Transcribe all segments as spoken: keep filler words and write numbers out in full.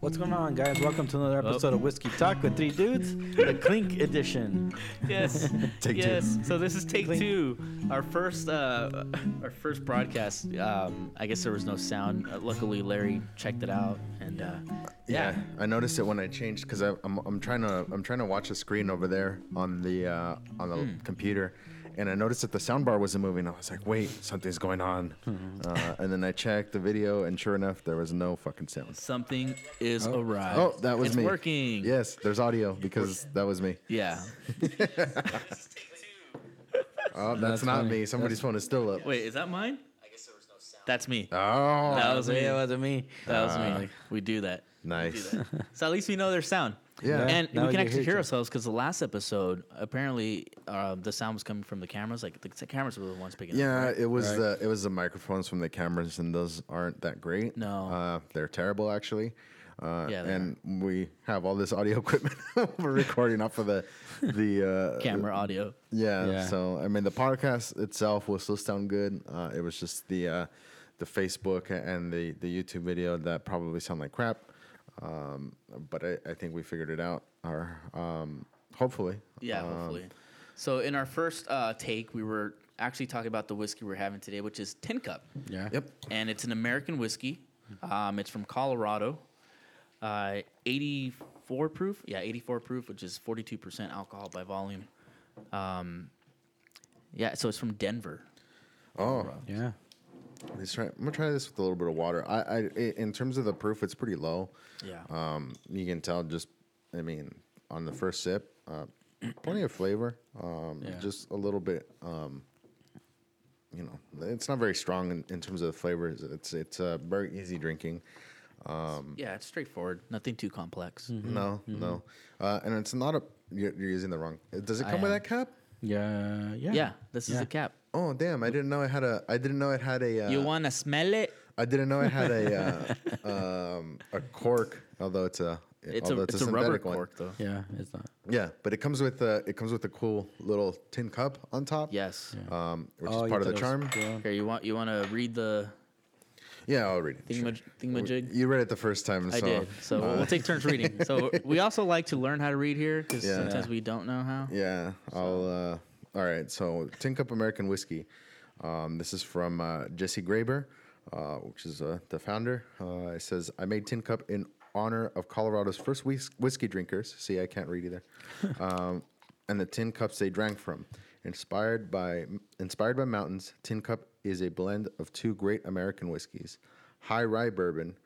What's going on, guys? Welcome to another episode oh. of Whiskey Talk with Three Dudes, the Clink edition. Yes, take yes. Two. So this is take Clink. two. Our first, uh, our first broadcast. Um, I guess there was no sound. Uh, luckily, Larry checked it out, and uh, yeah. yeah, I noticed it when I changed because I'm I'm trying to I'm trying to watch a screen over there on the uh, on the mm. computer. And I noticed that the sound bar wasn't moving. I was like, wait, something's going on. Mm-hmm. Uh, and then I checked the video, and sure enough, there was no fucking sound. Something is oh. awry. Oh, that was it's me. It's working. Yes, there's audio because that was me. Yeah. oh, that's, that's not funny. me. Somebody's that's... phone is still up. Wait, is that mine? I guess there was no sound. That's me. Oh. That was me. That wasn't me. That was me. Uh, like, we do that. Nice. Do that. So at least we know there's sound. Yeah, and we can actually hear ourselves because the last episode, apparently, uh, the sound was coming from the cameras. Like the cameras were the ones picking yeah, up. Yeah, it was right. the it was the microphones from the cameras, and those aren't that great. No, uh, they're terrible actually. Uh, yeah, and are. we have all this audio equipment we're recording off of the the uh, camera audio. Yeah, yeah. So I mean, the podcast itself will still sound good. Uh, it was just the uh, the Facebook and the the YouTube video that probably sound like crap. Um, but I, I think we figured it out, or um, hopefully. Yeah, um, hopefully. So in our first uh, take, we were actually talking about the whiskey we're having today, which is Tin Cup. Yeah. Yep. And it's an American whiskey. Um, it's from Colorado. Uh, eighty-four proof. Yeah, eighty-four proof, which is forty-two percent alcohol by volume. Um, yeah, so it's from Denver. Oh, yeah. Let's try, I'm gonna try this with a little bit of water. I, I, in terms of the proof, it's pretty low. Yeah. Um, you can tell just, I mean, on the first sip, uh, plenty of flavor. Um, yeah. Just a little bit. Um, you know, it's not very strong in, in terms of the flavors. It's it's uh, very easy drinking. Um, yeah, it's straightforward. Nothing too complex. Mm-hmm. No, mm-hmm. no. Uh, and it's not a. You're, you're using the wrong. Does it come I with am. that cap? Yeah. Yeah. Yeah. This yeah. is a cap. Oh damn! I didn't know I had a. I didn't know it had a. Uh, you wanna smell it? I didn't know it had a uh, um, a cork. Although it's a. It's a it's, it's a rubber cork one. though. Yeah, it's not. Yeah, but it comes with a. It comes with a cool little tin cup on top. Yes. Yeah. Um, which oh, is part of the charm. Yeah. Here, you want you want to read the. Yeah, I'll read it. Thingamaj- sure. Thingamajig. You read it the first time. So I did. So uh, we'll take turns reading. So we also like to learn how to read here because yeah. sometimes we don't know how. Yeah, so. I'll. Uh, All right, so Tin Cup American Whiskey. Um, this is from uh, Jess Graber, uh, which is uh, the founder. Uh, it says, I made Tin Cup in honor of Colorado's first whis- whiskey drinkers. See, I can't read either. um, and the tin cups they drank from. Inspired by inspired by mountains, Tin Cup is a blend of two great American whiskeys. High rye bourbon,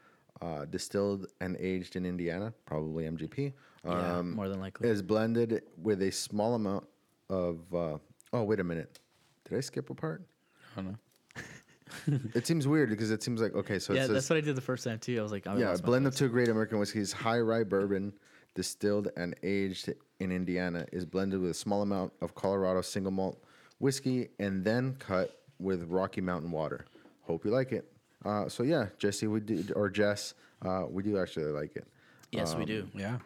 uh, distilled and aged in Indiana, probably M G P. Um, yeah, more than likely. Is blended with a small amount Of uh, oh wait a minute, did I skip a part? I don't know. It seems weird because it seems like okay. So yeah, it says, that's what I did the first time too. I was like, I'm yeah, blend of two great American whiskeys, high rye bourbon, distilled and aged in Indiana, is blended with a small amount of Colorado single malt whiskey and then cut with Rocky Mountain water. Hope you like it. Uh, so yeah, Jesse, we do or Jess, uh, we do actually like it. Yes, um, we do. Yeah.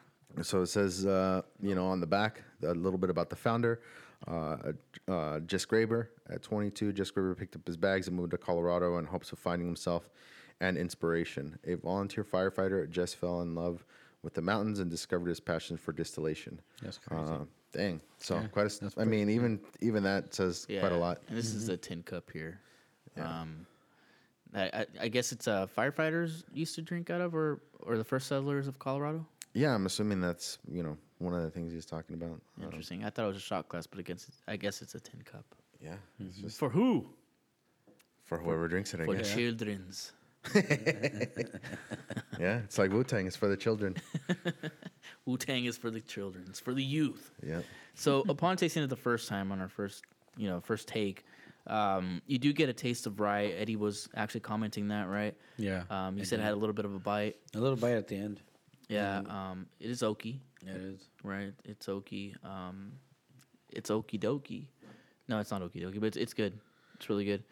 So it says, uh, you know, on the back, a little bit about the founder, uh, uh, Jess Graber. At twenty-two, Jess Graber picked up his bags and moved to Colorado in hopes of finding himself and inspiration. A volunteer firefighter, Jess fell in love with the mountains and discovered his passion for distillation. That's crazy. Uh, dang. So yeah, quite a, I mean, even even that says yeah, quite a lot. And this mm-hmm. is a tin cup here. Yeah. Um, I, I guess it's uh, firefighters used to drink out of or, or the first settlers of Colorado? Yeah, I'm assuming that's, you know, one of the things he's talking about. Interesting. Um, I thought it was a shot glass, but against, I guess it's a tin cup. Yeah. Mm-hmm. It's just for who? For whoever drinks it, I for guess. For children's. Yeah, it's like Wu-Tang. It's for the children. Wu-Tang is for the children. It's for the youth. Yeah. So upon tasting it the first time on our first, you know, first take, um, you do get a taste of rye. Eddie was actually commenting that, right? Yeah. Um, you I said did. it had a little bit of a bite. A little bite at the end. Yeah, um, it is oaky. Yeah, it is. Right, it's oaky. Um, it's okie dokie. No, it's not okie dokie, but it's, it's good. It's really good.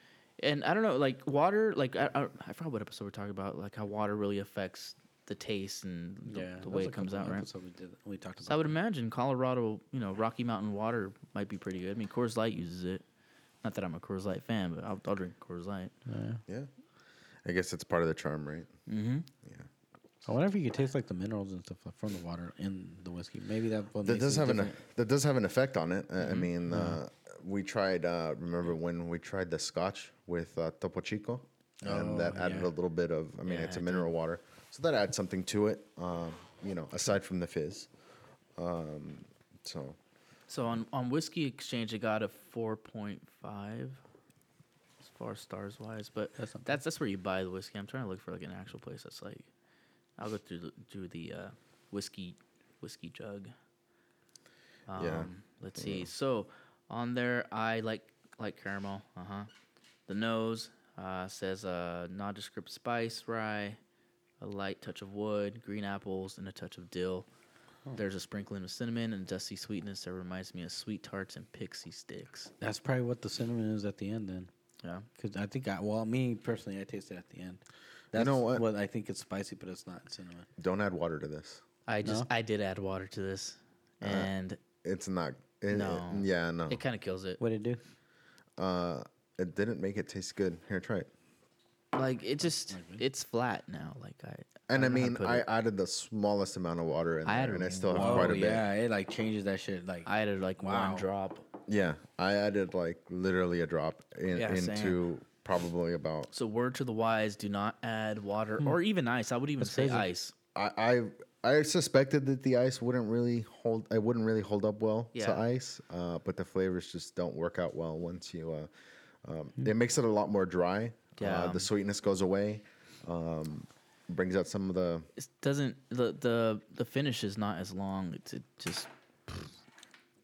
And I don't know, like water, like I, I, I forgot what episode we're talking about, like how water really affects the taste and the, yeah, the way it comes out, right? We, did, we talked about so I would that. imagine Colorado, you know, Rocky Mountain water might be pretty good. I mean, Coors Light uses it. Not that I'm a Coors Light fan, but I'll, I'll drink Coors Light. Yeah. yeah. I guess it's part of the charm, right? Mm-hmm. Yeah. I wonder if you could taste like the minerals and stuff from the water in the whiskey. Maybe that one that does have different. an that does have an effect on it. Mm-hmm. I mean, yeah. uh, we tried. Uh, remember when we tried the Scotch with uh, Topo Chico, oh, and that added yeah. a little bit of. I mean, yeah, it's a mineral water, so that adds something to it. Um, you know, aside from the fizz. Um, so. So on on Whiskey Exchange, it got a four point five. As far as stars wise, but that's that's, that's where you buy the whiskey. I'm trying to look for like an actual place that's like. I'll go through the, through the uh, whiskey whiskey jug. Um, yeah. Let's see. Yeah. So on there, I like like caramel. Uh huh. The nose uh, says uh, nondescript spice, rye, a light touch of wood, green apples, and a touch of dill. Oh. There's a sprinkling of cinnamon and dusty sweetness that reminds me of sweet tarts and pixie sticks. That's probably what the cinnamon is at the end, then. Yeah. Because I think I well, me personally, I taste it at the end. That's you know what? what I think it's spicy, but it's not cinnamon. Don't add water to this. I just no? I did add water to this, and uh, it's not. It, no, it, yeah, no. It kind of kills it. What did it do? Uh, it didn't make it taste good. Here, try it. Like it just, it's flat now. Like I. And I, I mean, I it. added the smallest amount of water in there, I added, and I still have oh, quite a yeah, bit. Yeah, it like changes that shit. Like I added like wow. one drop. Yeah, I added like literally a drop in, yeah, into. Same. Probably about. So word to the wise, do not add water hmm. or even ice. I would even That's say crazy. ice. I, I I suspected that the ice wouldn't really hold. It wouldn't really hold up well yeah. to ice. Uh, but the flavors just don't work out well once you. Uh, um, hmm. It makes it a lot more dry. Yeah. Uh, the sweetness goes away. Um, brings out some of the. It doesn't the the the finish is not as long. It's it just.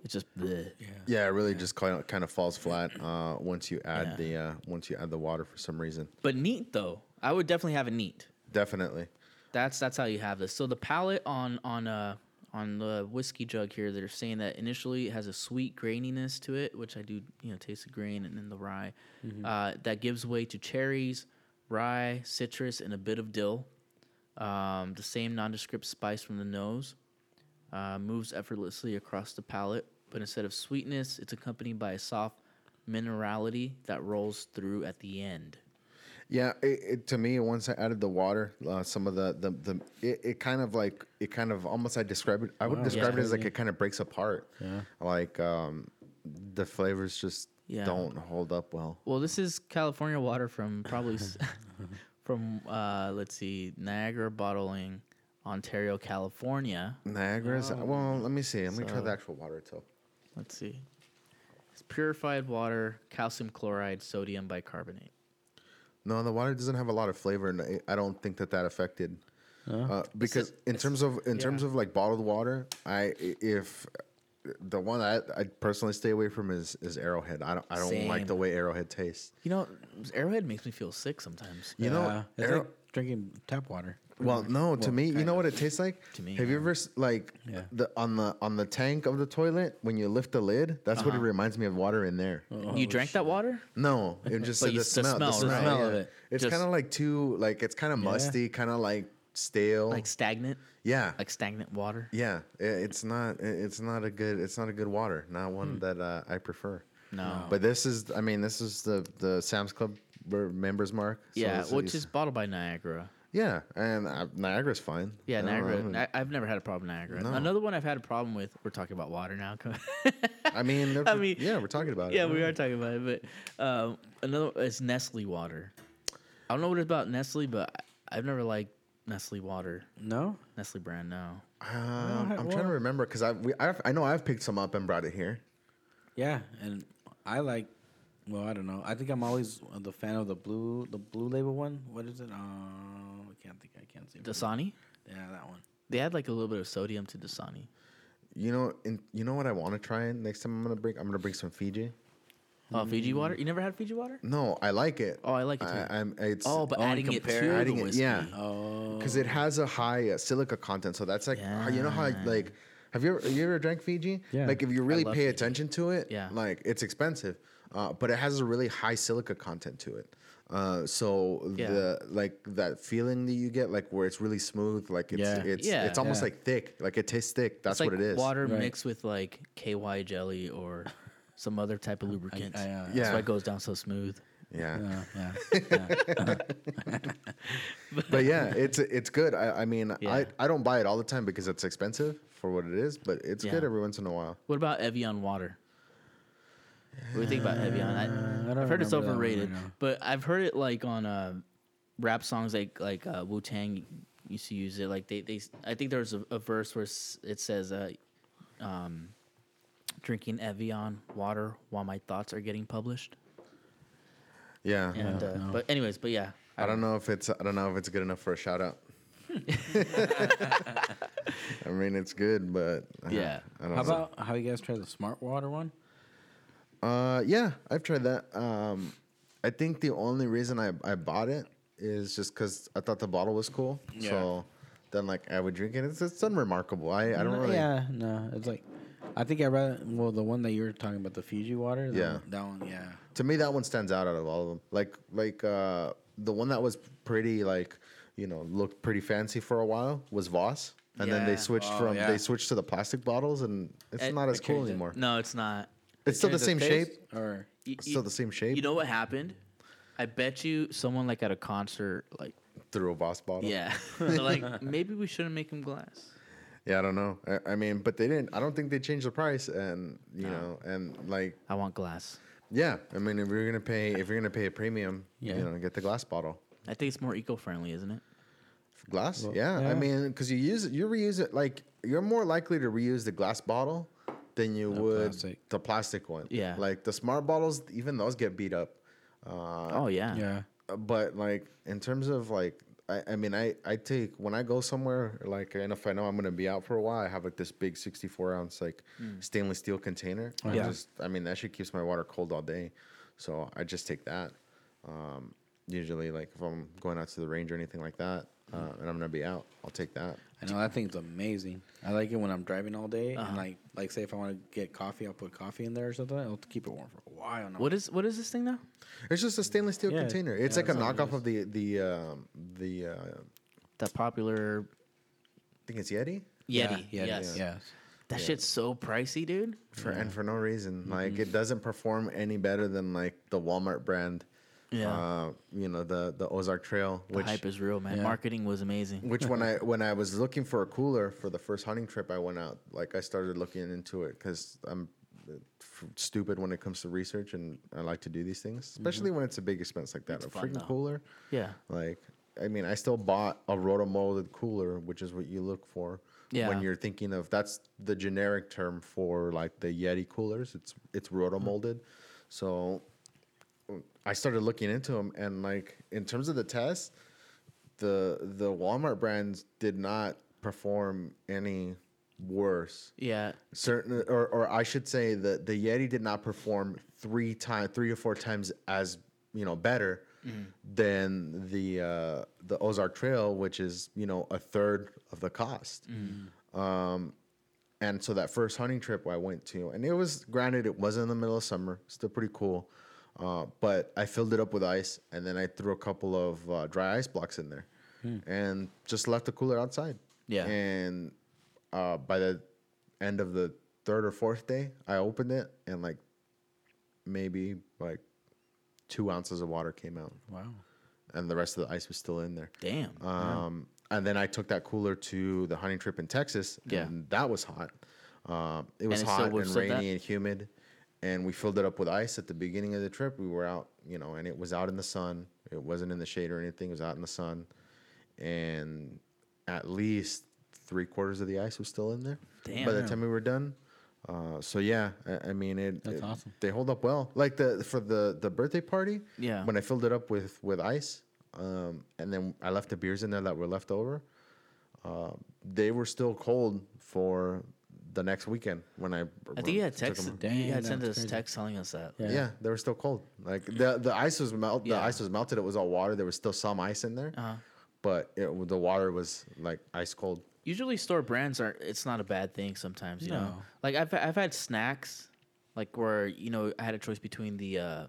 It's just bleh. Yeah. yeah, it really yeah. just kind of, kind of falls flat uh, once you add yeah. the uh, once you add the water for some reason. But neat though, I would definitely have it neat. Definitely. That's that's how you have this. So the palate on on uh, on the whiskey jug here, they're saying that initially it has a sweet graininess to it, which I do you know taste the grain and then the rye. Mm-hmm. Uh, that gives way to cherries, rye, citrus, and a bit of dill. Um, the same nondescript spice from the nose uh, moves effortlessly across the palate. But instead of sweetness, it's accompanied by a soft minerality that rolls through at the end. Yeah, it, it, to me, once I added the water, uh, some of the the, the it, it kind of like it kind of almost I describe it. I would wow. describe yeah. it as like it kind of breaks apart. Yeah, like um, the flavors just yeah. don't hold up well. Well, this is California water from probably from uh, let's see Niagara Bottling, Ontario, California. Niagara's oh. well, let me see. Let me so. try the actual water too. Let's see. It's purified water, calcium chloride, sodium bicarbonate. No, the water doesn't have a lot of flavor, and I don't think that that affected. Huh? Uh, because it, in terms of in yeah. terms of like bottled water, I if the one I I personally stay away from is, is Arrowhead. I don't I don't Same. like the way Arrowhead tastes. You know, Arrowhead makes me feel sick sometimes. You yeah. know, it's Arrow- like drinking tap water. Well, no, well, to me, you know of. what it tastes like? To me, have you yeah. ever like yeah. the on the on the tank of the toilet when you lift the lid? That's uh-huh. what it reminds me of water in there. Oh, you drank shit. that water? No, it just like the, the smell, smell, the smell, the smell yeah. of it. It's kind of like too like it's kind of yeah. musty, kind of like stale, like stagnant. Yeah, like stagnant water. Yeah, it, it's not it's not a good it's not a good water. Not one hmm. that uh, I prefer. No, but this is I mean this is the the Sam's Club members mark. So yeah, which is, is bottled by Niagara. Yeah, and uh, Niagara's fine. Yeah, Niagara. Ni- I've never had a problem with Niagara. No. Another one I've had a problem with, we're talking about water now. I mean, I mean, yeah, we're talking about it. Yeah, right? we are talking about it. But um, another is Nestle water. I don't know what it's about Nestle, but I, I've never liked Nestle water. No? Nestle brand, no. Um, I'm trying to remember because I I know I've picked some up and brought it here. Yeah, and I like, well, I don't know. I think I'm always the fan of the blue the blue label one. What is it? Um... I can't think I can't see Dasani? Yeah, that one. They add like a little bit of sodium to Dasani. You know, and you know what I want to try next time I'm gonna bring I'm gonna bring some Fiji. Oh, mm. Fiji water? You never had Fiji water? No, I like it. Oh, I like it too. I, I'm, it's, oh, but oh, adding it to adding the whiskey. It, yeah. Oh. Because it has a high uh, silica content, so that's like yeah. you know how like have you ever you ever drank Fiji? Yeah. Like if you really pay Fiji. attention to it, yeah. like it's expensive, uh, but it has a really high silica content to it. Uh, so yeah. the like that feeling that you get, like where it's really smooth, like it's yeah. it's yeah. it's almost yeah. like thick, like it tastes thick. That's it's what like it is. Water right. mixed with like K Y jelly or some other type of lubricant. I, I, uh, yeah. That's why it goes down so smooth. Yeah, yeah, yeah. yeah. But yeah, it's it's good. I, I mean, yeah. I, I don't buy it all the time because it's expensive for what it is, but it's yeah. good every once in a while. What about Evian water? What do you think about Evian? I, I I've heard it's overrated, right but I've heard it like on uh, rap songs, like like uh, Wu-Tang used to use it. Like they, they I think there's a, a verse where it says, uh, um, "Drinking Evian water while my thoughts are getting published." Yeah, and, uh, no. but anyways, but yeah, I, I don't know if it's I don't know if it's good enough for a shout out. I mean, it's good, but uh, yeah. I don't how know. about how you guys try the Smart Water one? Uh, yeah, I've tried that. Um, I think the only reason I, I bought it is just because I thought the bottle was cool. Yeah. So then, like, I would drink it. It's it's unremarkable. I, I don't no, really. Yeah, no, it's like. I think I rather well the one that you were talking about, the Fiji water. The, yeah, that one. Yeah. To me, that one stands out out of all of them. Like like uh, the one that was pretty like you know looked pretty fancy for a while was Voss, and yeah. then they switched oh, from yeah. they switched to the plastic bottles, and it's it, not as it cool anymore. It. No, it's not. It's it still the same shape. Or you, it's still you, the same shape. You know what happened? I bet you someone like at a concert like threw a Voss bottle. Yeah. They're like maybe we shouldn't make them glass. Yeah, I don't know. I, I mean, but they didn't. I don't think they changed the price, and you no. know, and like I want glass. Yeah, I mean, if you're gonna pay, if you're gonna pay a premium, yeah. you know, get the glass bottle. I think it's more eco-friendly, isn't it? Glass? Well, yeah. yeah, I mean, because you use it, you reuse it. Like you're more likely to reuse the glass bottle than you the would plastic. the plastic one. Yeah, like the smart bottles, even those get beat up. Uh, oh yeah, yeah. But like in terms of like. I, I mean, I, I take, when I go somewhere, like, and if I know I'm going to be out for a while, I have, like, this big sixty-four ounce, like, mm. stainless steel container. Oh, yeah. I, just, I mean, that shit keeps my water cold all day. So I just take that. Um, usually, like, if I'm going out to the range or anything like that, uh, and I'm going to be out, I'll take that. I know, that thing's amazing. I like it when I'm driving all day. Uh-huh. And, like, like, say if I want to get coffee, I'll put coffee in there or something. I'll keep it warm for a while. What is what is this thing now? It's just a stainless steel yeah, container. It's yeah, like a knockoff of the the um, the uh, that popular. I think it's Yeti. Yeti, yeah, Yeti. yes, yeah. yes. That yeah. shit's so pricey, dude. For yeah. and for no reason, mm-hmm. like it doesn't perform any better than like the Walmart brand. Yeah, uh, you know the the Ozark Trail. The which, hype is real, man. Yeah. Marketing was amazing. Which when I when I was looking for a cooler for the first hunting trip I went out, like I started looking into it because I'm. Stupid when it comes to research, and I like to do these things, especially mm-hmm. when it's a big expense like that. It's a freaking though. cooler, yeah. Like, I mean, I still bought a rotomolded cooler, which is what you look for yeah. when you're thinking of. That's the generic term for like the Yeti coolers. It's it's rotomolded, mm-hmm. so I started looking into them, and like in terms of the test, the the Walmart brands did not perform any. Worse, yeah. Certain, or, or I should say that the Yeti did not perform three times, three or four times as you know better mm. than the uh, the Ozark Trail, which is you know a third of the cost. Mm. Um, and so that first hunting trip I went to, and it was granted it was in the middle of summer, still pretty cool, uh, but I filled it up with ice, and then I threw a couple of uh, dry ice blocks in there, mm. and just left the cooler outside. Yeah, and. Uh, by the end of the third or fourth day, I opened it and like maybe like two ounces of water came out. Wow! And the rest of the ice was still in there. Damn. Um, yeah. And then I took that cooler to the hunting trip in Texas. And yeah. that was hot. Uh, it was and hot and rainy that? and humid, and we filled it up with ice at the beginning of the trip. We were out, you know, and it was out in the sun. It wasn't in the shade or anything. It was out in the sun, and at least. Three quarters of the ice was still in there. Damn. By the time we were done, uh, so yeah, I, I mean it. That's it, awesome. They hold up well. Like the for the, the birthday party. Yeah. When I filled it up with with ice, um, and then I left the beers in there that were left over. Uh, they were still cold for the next weekend when I. I when think you had text. You had sent us text telling us that. Yeah. yeah, they were still cold. Like the the ice was melt. Yeah. The ice was melted. It was all water. There was still some ice in there, uh-huh. but it, the water was like ice cold. Usually store brands are, it's not a bad thing sometimes, you no. know? Like, I've I've had snacks, like, where, you know, I had a choice between the uh,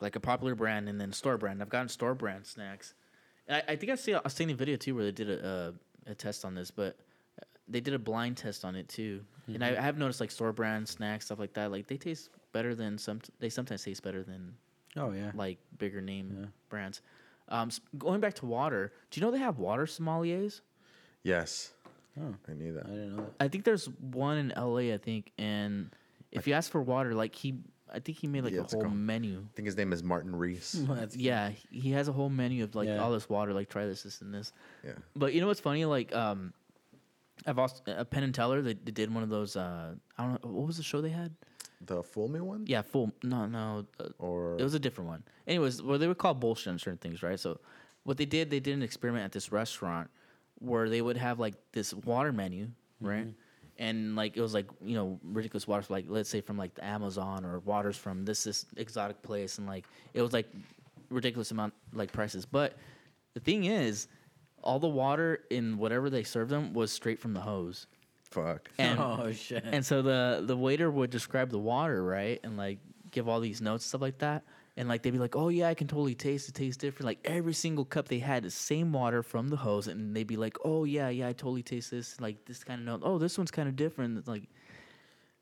like a popular brand and then store brand. I've gotten store brand snacks. I, I think I've seen, I've seen a video too where they did a, a, a test on this, but they did a blind test on it too. Mm-hmm. And I, I have noticed like store brand snacks, stuff like that. Like they taste better than some. They sometimes taste better than. Oh yeah. Like bigger name yeah. brands. Um, going back to water, do you know they have water sommeliers? Yes. Oh, I knew that. I didn't know that. I think there's one in L A, I think, and if you ask for water, like he, I think he made like yeah, a whole a menu. I think his name is Martin Reese. Well, yeah, he has a whole menu of like yeah. all this water, like try this, this, and this. Yeah. But you know what's funny? Like, um, I've also uh, Penn and Teller. They, they did one of those. Uh, I don't know what was the show they had. The Fool Me one? Yeah, Fool. No, no. Uh, or it was a different one. Anyways, well, they would call bullshit on certain things, right? So, what they did, they did an experiment at this restaurant where they would have like this water menu, right? Mm-hmm. And like it was like, you know, ridiculous waters, like let's say from like the Amazon or waters from this this exotic place, and like it was like ridiculous amount like prices. But the thing is, all the water in whatever they served them was straight from the hose. Fuck. And, oh shit. And so the the waiter would describe the water, right? And like give all these notes, stuff like that. And like they'd be like, oh yeah, I can totally taste it. Tastes different. Like every single cup they had the same water from the hose, and they'd be like, oh yeah, yeah, I totally taste this. Like this kind of note. Oh, this one's kind of different. Like,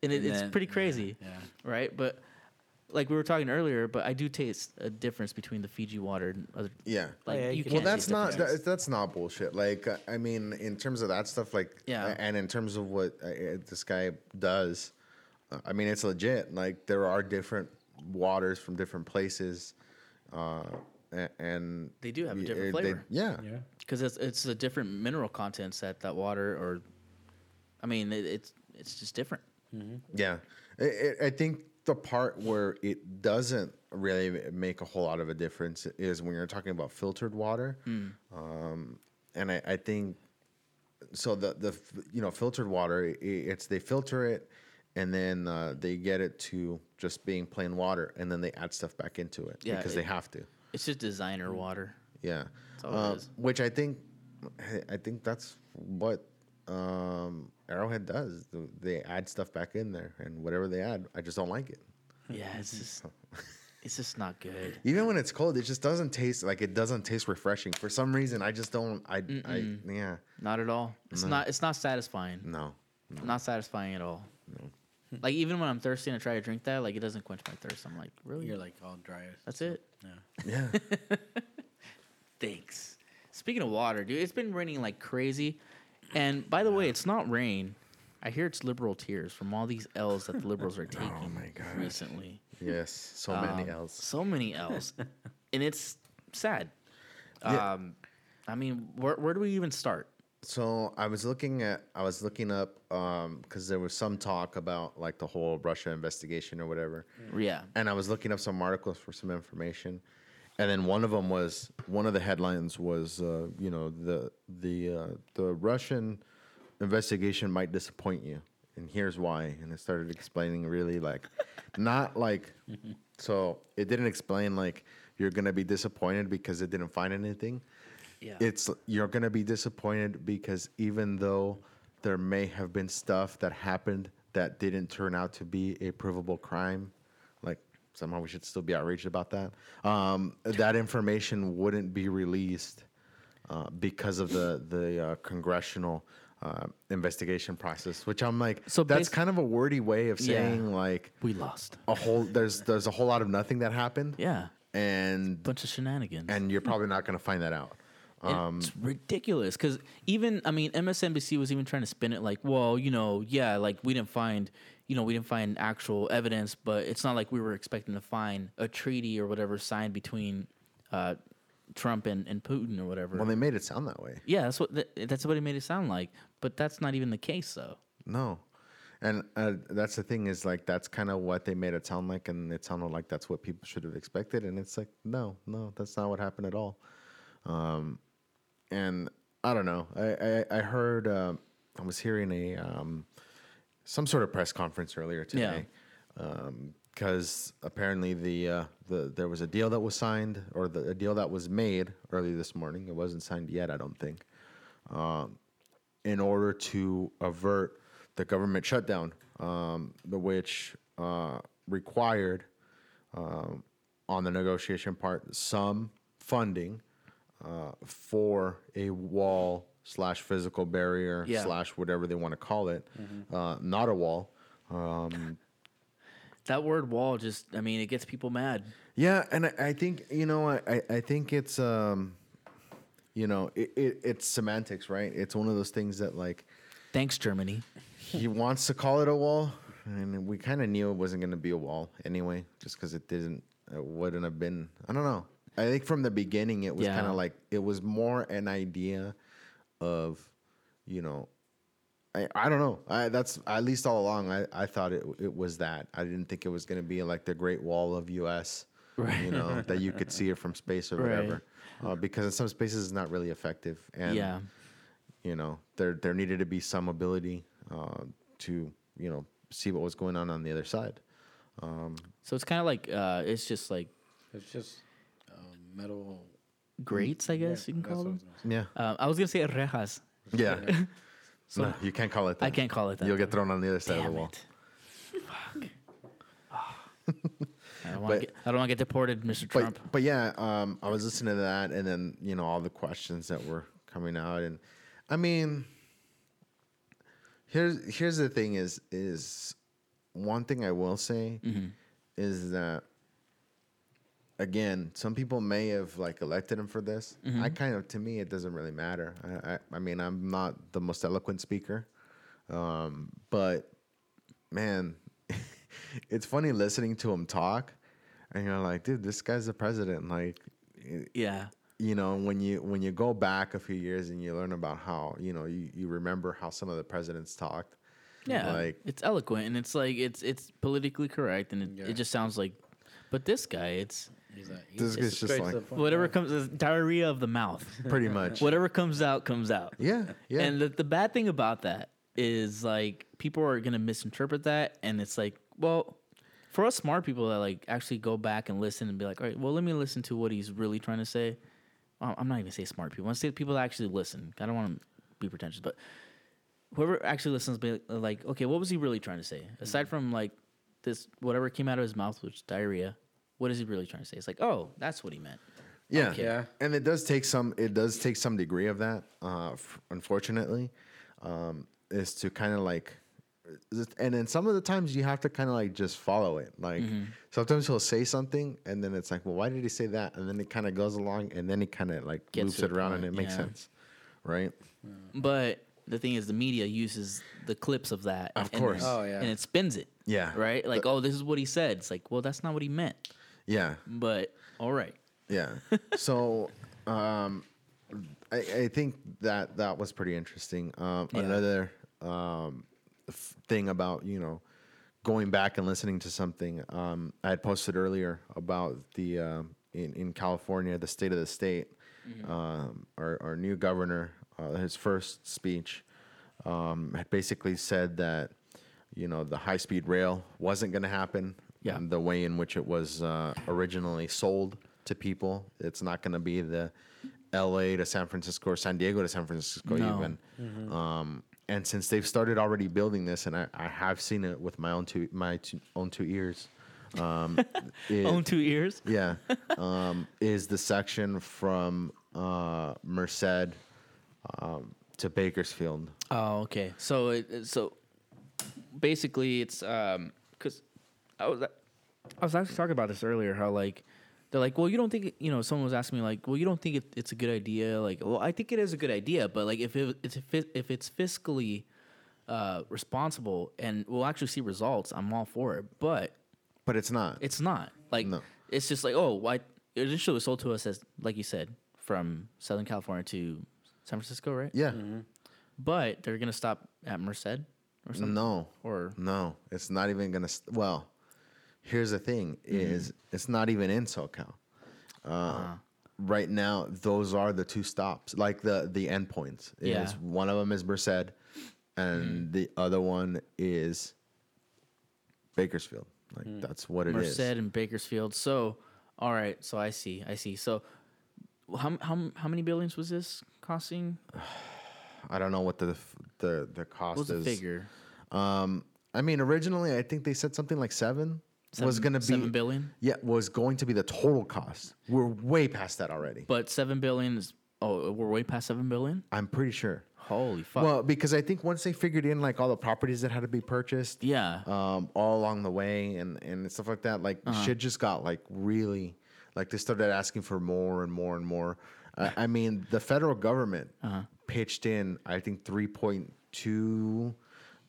and, and it, it's then, pretty crazy, yeah, yeah. right? But like we were talking earlier, but I do taste a difference between the Fiji water and other. Yeah, like yeah, you well, can't that's not that, that's not bullshit. Like uh, I mean, in terms of that stuff, like yeah, uh, and in terms of what uh, this guy does, uh, I mean, it's legit. Like there are different waters from different places, uh, and, and they do have a different y- flavor. They, yeah, yeah, because it's it's a different mineral contents that that water, or, I mean, it, it's it's just different. Mm-hmm. Yeah, it, it, I think the part where it doesn't really make a whole lot of a difference is when you're talking about filtered water, mm. um, and I, I think so. The the you know filtered water, it, it's they filter it. And then uh, they get it to just being plain water, and then they add stuff back into it yeah, because it, they have to. It's just designer water. Yeah, that's all uh, it is. Which I think, I think that's what um, Arrowhead does. They add stuff back in there, and whatever they add, I just don't like it. Yeah, it's just, it's just not good. Even when it's cold, it just doesn't taste like it doesn't taste refreshing for some reason. I just don't. I, I yeah. Not at all. It's no. not. It's not satisfying. No, no. Not satisfying at all. No. Like, even when I'm thirsty and I try to drink that, like, it doesn't quench my thirst. I'm like, really? You're, like, all dry. That's it? Yeah. Yeah. Thanks. Speaking of water, dude, it's been raining like crazy. And, by the way, it's not rain. I hear it's liberal tears from all these L's that the liberals are taking oh my gosh. recently. Yes. So um, many L's. So many L's. And it's sad. Yeah. Um, I mean, where where do we even start? So I was looking at, I was looking up, um, because there was some talk about like the whole Russia investigation or whatever. Yeah. And I was looking up some articles for some information, and then one of them was one of the headlines was, uh, you know, the the uh, the Russian investigation might disappoint you, and here's why. And it started explaining really like, not like, so it didn't explain like you're gonna be disappointed because it didn't find anything. Yeah. It's you're gonna be disappointed because even though there may have been stuff that happened that didn't turn out to be a provable crime, like somehow we should still be outraged about that. Um, that information wouldn't be released uh, because of the the uh, congressional uh, investigation process. Which I'm like, so that's kind of a wordy way of saying yeah, like we lost a whole. There's there's a whole lot of nothing that happened. Yeah, and it's a bunch of shenanigans. And you're probably not gonna find that out. Um, it's ridiculous because even I mean M S N B C was even trying to spin it like, well, you know, yeah, like we didn't find, you know, we didn't find actual evidence, but it's not like we were expecting to find a treaty or whatever signed between uh, Trump and, and Putin or whatever. Well, they made it sound that way. Yeah, that's what th- that's what it made it sound like, but that's not even the case, though. No, and uh, that's the thing is like that's kind of what they made it sound like, and it sounded like that's what people should have expected, and it's like no, no, that's not what happened at all. Um. And I don't know. I I, I heard uh, I was hearing a um, some sort of press conference earlier today because yeah. um, apparently the uh, the there was a deal that was signed or the a deal that was made early this morning. It wasn't signed yet, I don't think. Um, in order to avert the government shutdown, um, which uh, required um, on the negotiation part some funding uh, for a wall slash physical barrier yeah. slash whatever they want to call it. Mm-hmm. Uh, not a wall. Um, that word wall just, I mean, it gets people mad. Yeah, and I, I think, you know, I, I think it's, um, you know, it, it, it's semantics, right? It's one of those things that, like... Thanks, Germany. He wants to call it a wall, and we kind of knew it wasn't going to be a wall anyway, just because it didn't, it wouldn't have been, I don't know. I think from the beginning, it was yeah. kind of like, it was more an idea of, you know, I, I don't know. I, that's at least all along. I, I thought it it was that. I didn't think it was going to be like the Great Wall of U S, right. you know, that you could see it from space or whatever, right. uh, because in some spaces it's not really effective. And, yeah. you know, there there needed to be some ability uh, to, you know, see what was going on on the other side. Um, so it's kind of like, uh, it's just like. It's just uh, metal. Grates, I guess yeah, you can call them. Yeah. Um, I was going to say rejas. Yeah. So no, you can't call it that. I can't call it that. You'll get thrown on the other side Damn of the wall. It. Fuck. Oh. I don't want to get deported, Mister But, Trump. But yeah, um, I was listening to that, and then, you know, all the questions that were coming out. And I mean, here's here's the thing is, is one thing I will say mm-hmm. is that, again, some people may have like elected him for this. Mm-hmm. I kind of, to me, it doesn't really matter. I, I, I mean, I'm not the most eloquent speaker, um, but man, it's funny listening to him talk, and you're like, dude, this guy's the president. Like, yeah, you know, when you when you go back a few years and you learn about how, you know, you, you remember how some of the presidents talked. Yeah, like it's eloquent and it's like it's it's politically correct and it, yeah. it just sounds like. But this guy, it's. He's not, he's this guy's just like whatever out. comes, it's diarrhea of the mouth. Pretty much. Whatever comes out, comes out. Yeah, yeah. And the, the bad thing about that is like people are gonna misinterpret that, and it's like, well, for us smart people that like actually go back and listen and be like, all right, well, let me listen to what he's really trying to say. Well, I'm not even gonna say smart people. I want to say people that actually listen. I don't want to be pretentious, but whoever actually listens, be like, okay, what was he really trying to say? Mm-hmm. Aside from like this, whatever came out of his mouth, which diarrhea. What is he really trying to say? It's like, oh, that's what he meant. Yeah, okay. yeah. And it does take some. It does take some degree of that. Uh, f- unfortunately, um, is to kind of like, and then some of the times you have to kind of like just follow it. Like mm-hmm. sometimes he'll say something, and then it's like, well, why did he say that? And then it kind of goes along, and then he kind of like Gets moves it around, point. and it makes yeah. sense, right? Yeah. But the thing is, the media uses the clips of that, of and, course, oh, yeah. and it spins it. Yeah, right. Like, the, oh, this is what he said. It's like, well, that's not what he meant. Yeah. But, all right. Yeah. So, um, I, I think that that was pretty interesting. Um, yeah. Another um, f- thing about, you know, going back and listening to something, um, I had posted earlier about the, um, in, in California, the state of the state, mm-hmm. um, our, our new governor, uh, his first speech, um, had basically said that, you know, the high-speed rail wasn't going to happen. Yeah. And the way in which it was uh, originally sold to people. It's not going to be the L A to San Francisco or San Diego to San Francisco no. even. Mm-hmm. Um, and since they've started already building this, and I, I have seen it with my own two, my two, own two ears. Um, it, own two ears? Yeah. Um, is the section from uh, Merced um, to Bakersfield. Oh, okay. So, it, so basically it's... Um, I was, I was actually talking about this earlier, how, like, they're like, well, you don't think, it, you know, someone was asking me, like, well, you don't think it, it's a good idea? Like, well, I think it is a good idea, but, like, if it, it's, if it's fiscally uh, responsible and we'll actually see results, I'm all for it, but... But it's not. It's not. Like, no. It's just like, oh, why... It initially was sold to us as, like you said, from Southern California to San Francisco, right? Yeah. Mm-hmm. But they're going to stop at Merced or something? No. Or... No. It's not even going to... St- well... Here's the thing: is mm-hmm. it's not even in SoCal. Uh, uh-huh. Right now, those are the two stops, like the the endpoints. Yeah. Is one of them is Merced, and mm-hmm. the other one is Bakersfield. Like mm. that's what it Merced is. Merced and Bakersfield. So, all right. So I see. I see. So, how how how many billions was this costing? I don't know what the the the cost What's is. What's the figure? Um, I mean, originally, I think they said something like seven. Seven, was going to be seven billion. Yeah, was going to be the total cost. We're way past that already. But seven billion is oh, we're way past seven billion. I'm pretty sure. Holy fuck! Well, because I think once they figured in like all the properties that had to be purchased, yeah, um, all along the way and, and stuff like that, like uh-huh. shit just got like really like they started asking for more and more and more. uh, I mean, the federal government uh-huh. pitched in, I think three point two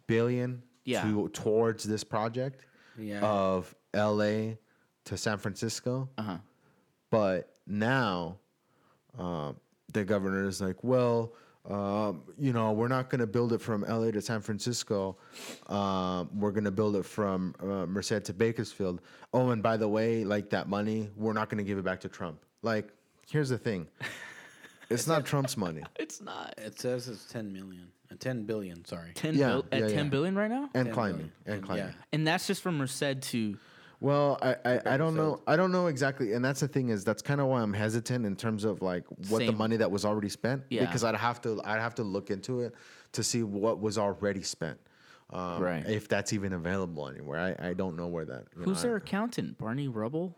billion yeah. to towards this project yeah. of L A to San Francisco, uh-huh. but now uh, the governor is like, well. Um, you know, we're not going to build it from L A to San Francisco. Um, we're going to build it from uh, Merced to Bakersfield. Oh, and by the way, like that money, we're not going to give it back to Trump. Like, here's the thing. It's not Trump's money. It's not. It says it's ten million. Uh, ten billion, sorry. ten yeah, bil- yeah, at yeah. ten billion right now? And climbing. Billion. And climbing. Yeah. And that's just from Merced to... Well, I, I, I don't know. I don't know exactly. And that's the thing is that's kind of why I'm hesitant in terms of like what Same. the money that was already spent. Yeah. Because I'd have to I'd have to look into it to see what was already spent. Um, right. If that's even available anywhere. I, I don't know where that. Who's know, their I, accountant? Barney Rubble?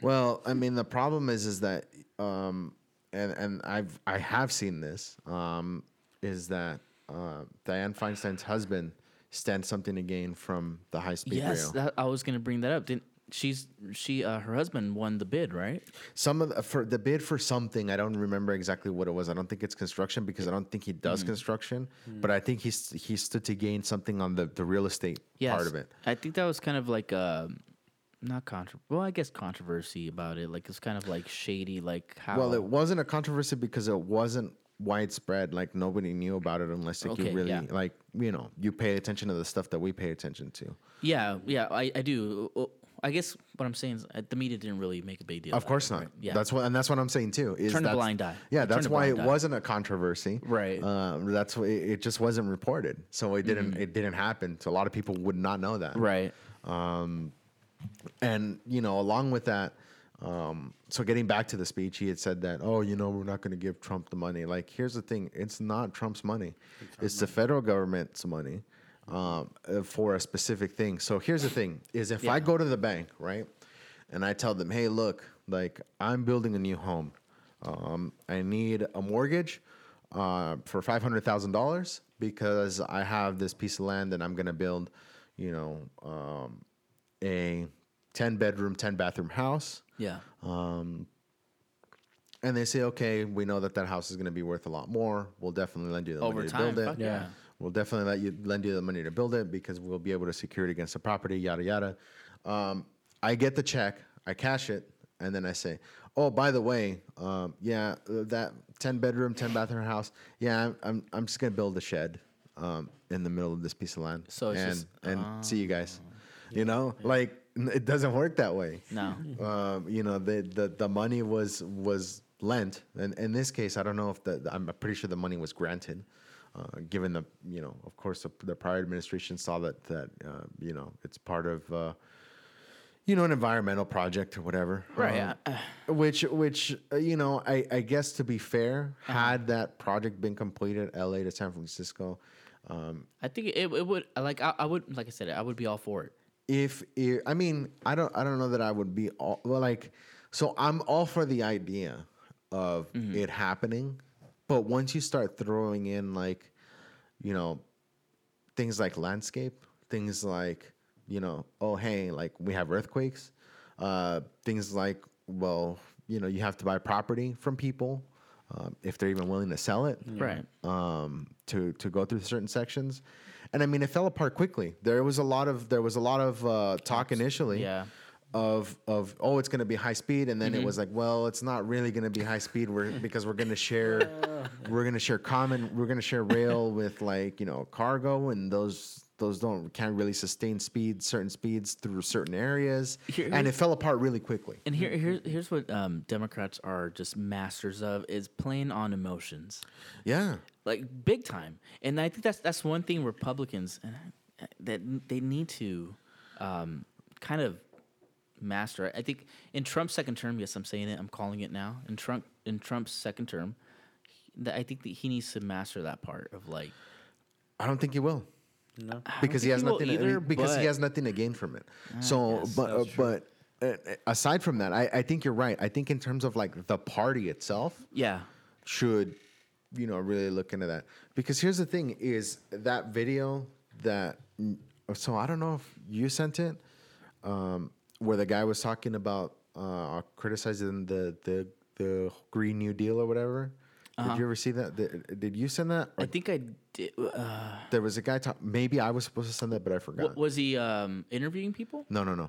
Well, I mean, the problem is, is that um, and, and I've I have seen this um, is that uh, Dianne Feinstein's husband. Stand something to gain from the high-speed yes, rail. Yes, that, I was going to bring that up. Didn't she's she uh, her husband won the bid, right? Some of the, for the bid for something. I don't remember exactly what it was. I don't think it's construction because I don't think he does mm. construction. Mm. But I think he he stood to gain something on the, the real estate yes, part of it. I think that was kind of like a, not controversy. Well, I guess controversy about it. Like it's kind of like shady. Like how? Well, it wasn't a controversy because it wasn't. Widespread, like nobody knew about it unless like, okay, you really yeah. like you know you pay attention to the stuff that we pay attention to. Yeah, yeah, I, I do. I guess what I'm saying is the media didn't really make a big deal. Of course it, not. Right? Yeah, that's what, and that's what I'm saying too. Is turn a blind eye. Yeah, that's why it eye. wasn't a controversy. Right. Uh, that's why it just wasn't reported, so it didn't mm-hmm. it didn't happen. So a lot of people would not know that. Right. Um, and you know, along with that. Um, so getting back to the speech, he had said that, oh, you know, we're not going to give Trump the money. Like, here's the thing. It's not Trump's money. It's, it's the federal government's money um, for a specific thing. So here's the thing is if yeah. I go to the bank, right, and I tell them, hey, look, like I'm building a new home. Um, I need a mortgage uh, for five hundred thousand dollars because I have this piece of land and I'm going to build, you know, um, a ten bedroom, ten bathroom house. Yeah. Um, and they say, okay, we know that that house is going to be worth a lot more. We'll definitely lend you the Over money time, to build it. Yeah. yeah. We'll definitely let you lend you the money to build it because we'll be able to secure it against the property, yada, yada. Um, I get the check. I cash it. And then I say, oh, by the way, um, yeah, that ten bedroom, ten bathroom house. Yeah, I'm I'm, I'm just going to build a shed um, in the middle of this piece of land. So it's and, just, and uh, see you guys. Yeah, you know, yeah. like. It doesn't work that way. No. Um, you know, the, the, the money was was lent. And in this case, I don't know if the... I'm pretty sure the money was granted, uh, given the, you know, of course, the, the prior administration saw that, that uh, you know, it's part of, uh, you know, an environmental project or whatever. Right, um, yeah. Which, which uh, you know, I, I guess to be fair, uh-huh. had that project been completed, L A to San Francisco... Um, I think it, it would... Like, I, I would... Like I said, I would be all for it. If it, I mean, I don't, I don't know that I would be all well, like, so I'm all for the idea of mm-hmm. it happening, but once you start throwing in like, you know, things like landscape, things like, you know, oh hey, like we have earthquakes, uh, things like, well, you know, you have to buy property from people um, if they're even willing to sell it, right? Um, to to go through certain sections. And I mean, it fell apart quickly. There was a lot of there was a lot of uh, talk initially, yeah. of of oh, it's going to be high speed, and then mm-hmm. it was like, well, it's not really going to be high speed. We're because we're going to share, we're going to share common, we're going to share rail with like you know cargo, and those those don't can't really sustain speed, certain speeds through certain areas, here, and it fell apart really quickly. And here, here here's what um, Democrats are just masters of is playing on emotions. Yeah. Like big time, and I think that's that's one thing Republicans uh, that they need to um, kind of master. I think in Trump's second term, yes, I'm saying it, I'm calling it now. In Trump, in Trump's second term, he, that I think that he needs to master that part of like. I don't think he will. No, because he has nothing. Either, because he has nothing to gain from it. I so, but but uh, aside from that, I, I think you're right. I think in terms of like the party itself, yeah, should you know really look into that. Because here's the thing: is that video that so I don't know if you sent it, um, where the guy was talking about uh, criticizing the the the Green New Deal or whatever. Uh-huh. Did you ever see that? Did, did you send that? Or I think I did. Uh, there was a guy talk. Maybe I was supposed to send that, but I forgot. W- was he um, interviewing people? No, no, no.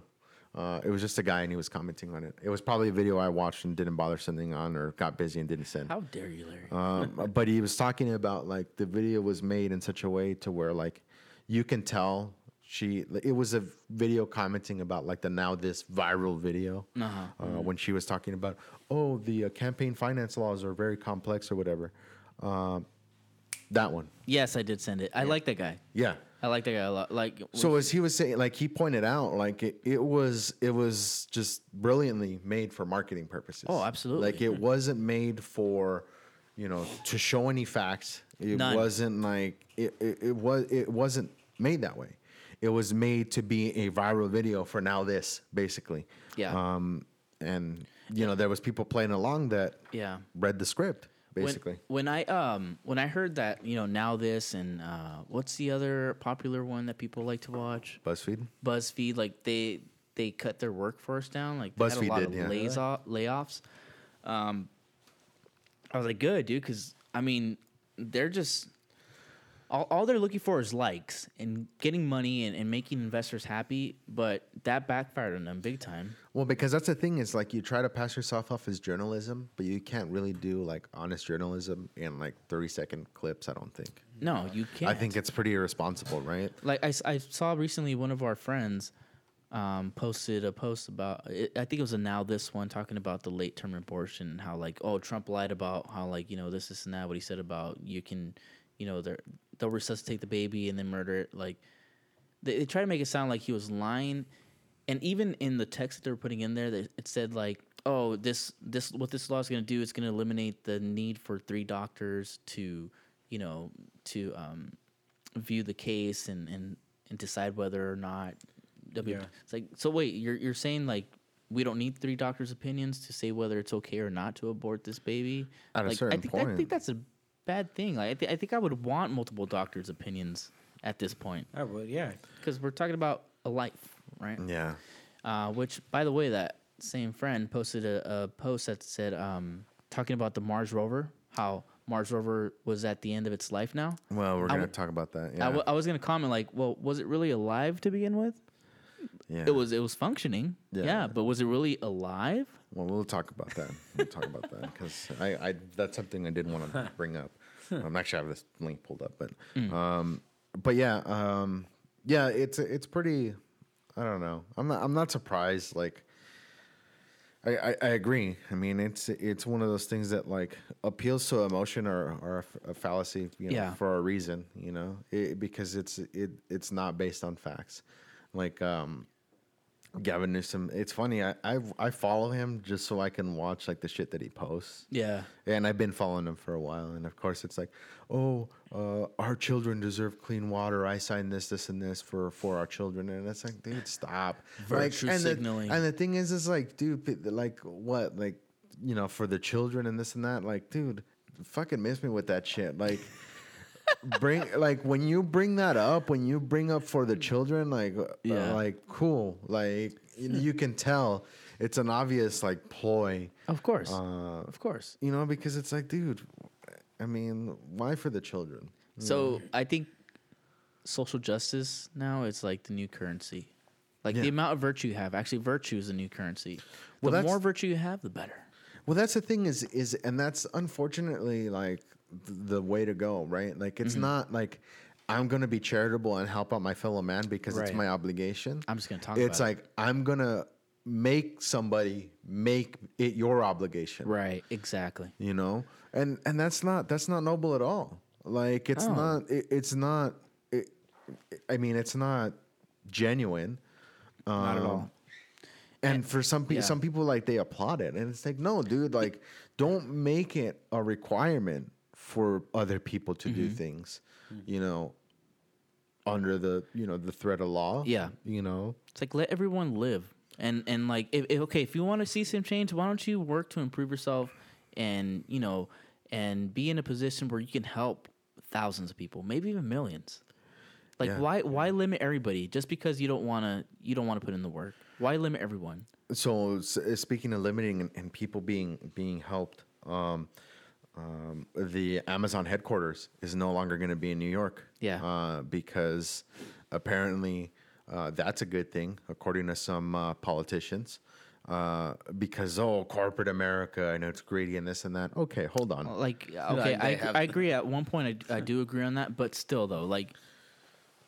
Uh, it was just a guy, and he was commenting on it. It was probably a video I watched and didn't bother sending on, or got busy and didn't send. How dare you, Larry? Um, but he was talking about like the video was made in such a way to where like you can tell she. It was a video commenting about like the now this viral video uh-huh. uh, mm-hmm. when she was talking about. Oh, the uh, campaign finance laws are very complex or whatever. Um, that one. Yes, I did send it. I yeah. like that guy. Yeah, I like that guy a lot. Like, so as he was saying, like he pointed out, like it, it was it was just brilliantly made for marketing purposes. Oh, absolutely. Like it wasn't made for, you know, to show any facts. It None. wasn't like it, it, it was. It wasn't made that way. It was made to be a viral video for now. This basically. Yeah. Um, and you know there was people playing along that yeah. read the script basically. When, when I um when I heard that you know now this and uh, what's the other popular one that people like to watch? BuzzFeed. BuzzFeed, like they they cut their workforce down, like they BuzzFeed had a lot did, of yeah. lays off, layoffs. Um, I was like, good dude, because I mean they're just all, all they're looking for is likes and getting money and, and making investors happy, but that backfired on them big time. Well, because that's the thing is like you try to pass yourself off as journalism, but you can't really do like honest journalism in like thirty second clips, I don't think. No, you can't. I think it's pretty irresponsible, right? Like I, I saw recently one of our friends um, posted a post about, it, I think it was a Now This one, talking about the late term abortion and how like, oh, Trump lied about how like, you know, this, this and that, what he said about you can, you know, they're... they'll resuscitate the baby and then murder it. Like they, they try to make it sound like he was lying, and even in the text that they were putting in there, that it said like, "Oh, this this what this law is going to do? It's going to eliminate the need for three doctors to, you know, to um, view the case and, and, and decide whether or not." Yeah. It's like, so wait, you're you're saying like we don't need three doctors' opinions to say whether it's okay or not to abort this baby? At like, a certain I think, point, I think that's a bad thing. Like I, th- I think I would want multiple doctors' opinions at this point. I would, yeah, because we're talking about a life, right? Yeah. Uh, which, by the way, that same friend posted a, a post that said um, talking about the Mars rover, how Mars rover was at the end of its life now. Well, we're gonna w- talk about that. Yeah. I, w- I was gonna comment like, well, was it really alive to begin with? Yeah. It was. It was functioning. Yeah. yeah, but was it really alive? Well, we'll talk about that. We'll talk about that because I, I that's something I did want to bring up. I'm actually I have this link pulled up, but mm. um, but yeah, um, yeah, it's it's pretty. I don't know. I'm not I'm not surprised. Like, I, I, I agree. I mean, it's it's one of those things that like appeals to emotion or or a fallacy, you know, yeah. for a reason, you know, it, because it's it it's not based on facts. Like um, Gavin Newsom, it's funny. I, I I follow him just so I can watch like the shit that he posts. Yeah, and I've been following him for a while. And of course, it's like, oh, uh, our children deserve clean water. I signed this, this, and this for, for our children. And it's like, dude, stop. Virtue like, and signaling. The, and the thing is, is like, dude, like what, like you know, for the children and this and that. Like, dude, fucking miss me with that shit. Like. Bring like when you bring that up, when you bring up for the children, like yeah. uh, like cool, like you can tell it's an obvious like ploy. Of course, uh, of course, you know because it's like, dude, I mean, why for the children? So yeah. I think social justice now is like the new currency. Like yeah. the amount of virtue you have, actually, virtue is the new currency. Well, the more virtue you have, the better. Well, that's the thing is is, and that's unfortunately like. The way to go, right? Like it's mm-hmm. not like I'm gonna be charitable and help out my fellow man because right. it's my obligation. I'm just gonna talk. It's about like it. I'm gonna make somebody make it your obligation, right? Exactly. You know, and and that's not that's not noble at all. Like it's oh. not. It, it's not. It, I mean, it's not genuine. Um, not at all. And, and for some people, yeah. some people like they applaud it, and it's like, no, dude, like don't make it a requirement. For other people to mm-hmm. do things, mm-hmm. you know, under the, you know, the threat of law. Yeah. You know? It's like, let everyone live. And, and like, if, if, okay, if you want to see some change, why don't you work to improve yourself and, you know, and be in a position where you can help thousands of people, maybe even millions. Like, yeah. why why limit everybody just because you don't want to you don't want to put in the work? Why limit everyone? So, speaking of limiting and, and people being being helped, um, um, the Amazon headquarters is no longer going to be in New York. Yeah, uh, because apparently uh, that's a good thing, according to some uh, politicians. Uh, because oh, corporate America, I know it's greedy and this and that. Okay, hold on. Like, okay, I, I, have... I agree. At one point, I, I do agree on that, but still, though, like.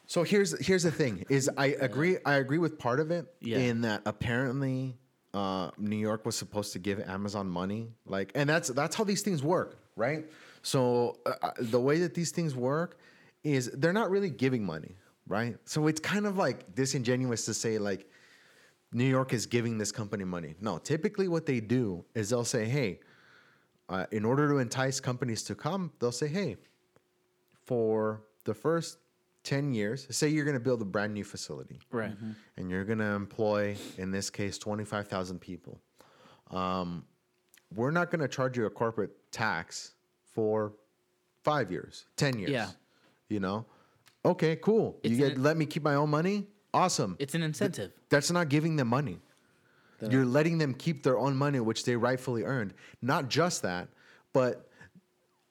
So here's here's the thing is I agree I agree with part of it yeah. in that apparently uh, New York was supposed to give Amazon money, like, and that's that's how these things work, right? So uh, the way that these things work is they're not really giving money, right? So it's kind of like disingenuous to say like New York is giving this company money. No, typically what they do is they'll say, hey, uh, in order to entice companies to come, they'll say, hey, for the first ten years, say you're going to build a brand new facility, right? Mm-hmm. And you're going to employ, in this case, twenty-five thousand people. Um, we're not going to charge you a corporate tax for five years, ten years. Yeah. You know? Okay, cool. It's you get, an, let me keep my own money? Awesome. It's an incentive. Th- that's not giving them money. The, you're letting them keep their own money, which they rightfully earned. Not just that, but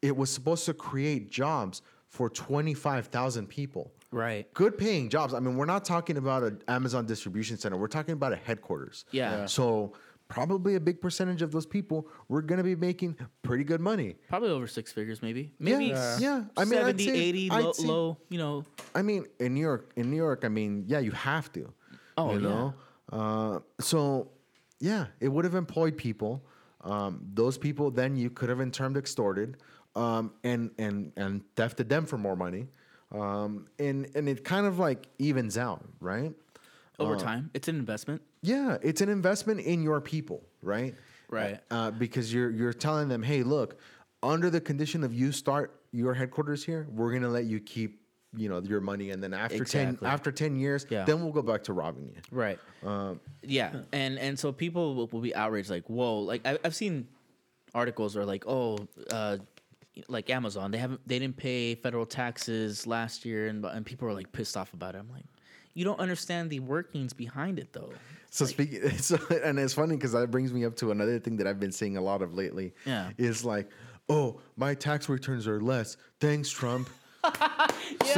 it was supposed to create jobs for twenty-five thousand people. Right. Good paying jobs. I mean, we're not talking about an Amazon distribution center. We're talking about a headquarters. Yeah. yeah. So probably a big percentage of those people were going to be making pretty good money. Probably over six figures, maybe. Maybe yeah. yeah. I mean, seventy, I'd say, eighty, I'd low, say, low, you know. I mean, in New York, in New York, I mean, yeah, you have to. Oh, you yeah. know? Uh, so, yeah, it would have employed people. Um, those people then you could have in termed extorted. Um, and, and, and thefted them for more money. Um, and, and it kind of like evens out, right? Over uh, time. It's an investment. Yeah. It's an investment in your people, right? Right. Uh, because you're, you're telling them, hey, look, under the condition of you start your headquarters here, we're going to let you keep, you know, your money. And then after exactly. ten, after ten years, yeah. then we'll go back to robbing you. Right. Um, yeah. And, and so people will, will be outraged. Like, whoa, like I, I've seen articles where like, oh, uh, like Amazon, they haven't, they didn't pay federal taxes last year, and and people are like pissed off about it. I'm like, you don't understand the workings behind it, though. So like, speaking, so, and it's funny because that brings me up to another thing that I've been seeing a lot of lately. Yeah, is like, oh, my tax returns are less. Thanks, Trump. Yes,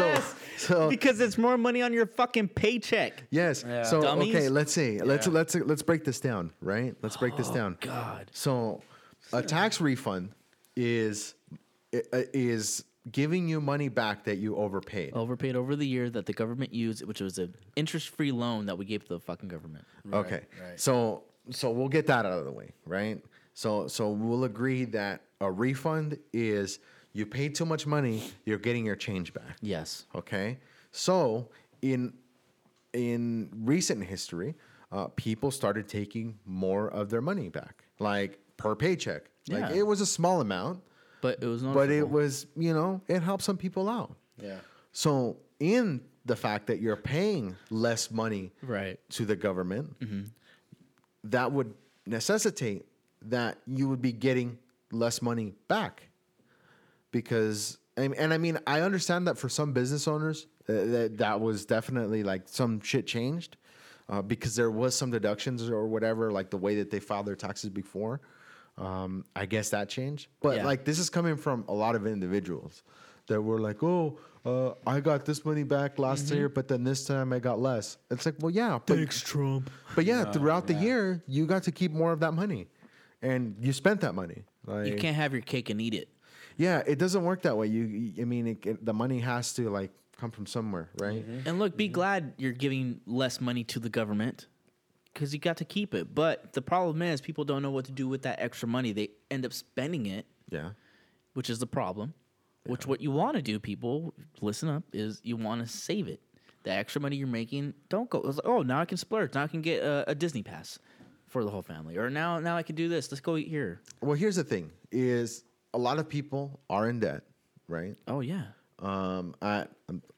so, so, because it's more money on your fucking paycheck. Yes. Yeah. So dummies. Okay, let's see. Yeah. Let's let's let's break this down, right? Let's break oh, this down. God. So, a tax refund is. is giving you money back that you overpaid. Overpaid over the year that the government used, which was an interest-free loan that we gave to the fucking government. Right, okay. Right. So so we'll get that out of the way, right? So so we'll agree that a refund is you paid too much money, you're getting your change back. Yes. Okay? So in in recent history, uh, people started taking more of their money back, like per paycheck. Yeah. Like it was a small amount. But it was not. But it was, you know, it helped some people out. Yeah. So in the fact that you're paying less money right. to the government, mm-hmm. that would necessitate that you would be getting less money back. Because, and, and I mean, I understand that for some business owners, uh, that, that was definitely like some shit changed uh, because there was some deductions or whatever, like the way that they filed their taxes before. Um, I guess that changed. But, yeah. like, this is coming from a lot of individuals that were like, oh, uh, I got this money back last mm-hmm. year, but then this time I got less. It's like, well, yeah. But, thanks, Trump. But, yeah, no, throughout yeah. the year, you got to keep more of that money. And you spent that money. Like, you can't have your cake and eat it. Yeah, it doesn't work that way. You, I mean, it, it, the money has to, like, come from somewhere, right? Mm-hmm. And, look, be mm-hmm. glad you're giving less money to the government. Because you got to keep it. But the problem is people don't know what to do with that extra money. They end up spending it, yeah. which is the problem. Yeah. Which what you want to do, people, listen up, is you want to save it. The extra money you're making, don't go, like, oh, now I can splurge. Now I can get a, a Disney pass for the whole family. Or now now I can do this. Let's go eat here. Well, here's the thing is a lot of people are in debt, right? Oh, yeah. Um, I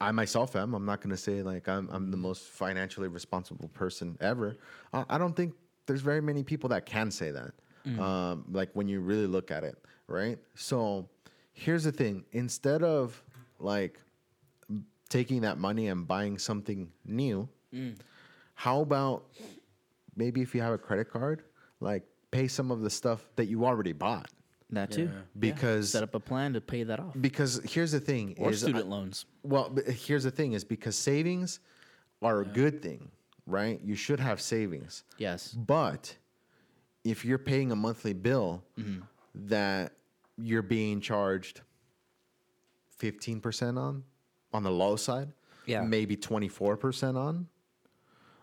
I myself am. I'm not going to say like I'm I'm the most financially responsible person ever. I, I don't think there's very many people that can say that. Mm. Um, like when you really look at it, right? So here's the thing. Instead of like taking that money and buying something new, mm. how about maybe if you have a credit card, like pay some of the stuff that you already bought. That too, yeah. because yeah. set up a plan to pay that off. Because here's the thing, or is student I, loans. Well, here's the thing is because savings are yeah. a good thing, right? You should have savings. Yes, but if you're paying a monthly bill mm-hmm. that you're being charged fifteen percent on, on the low side, yeah, maybe twenty-four percent on,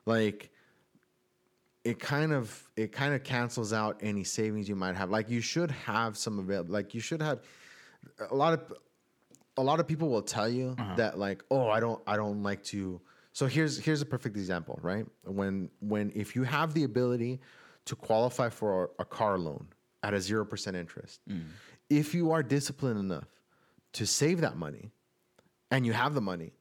like. It kind of it kind of cancels out any savings you might have. Like you should have some available. Like you should have a lot of a lot of people will tell you uh-huh. that like, oh, I don't I don't like to. So here's here's a perfect example, right? When when if you have the ability to qualify for a, a car loan at a zero percent interest, mm. if you are disciplined enough to save that money, and you have the money,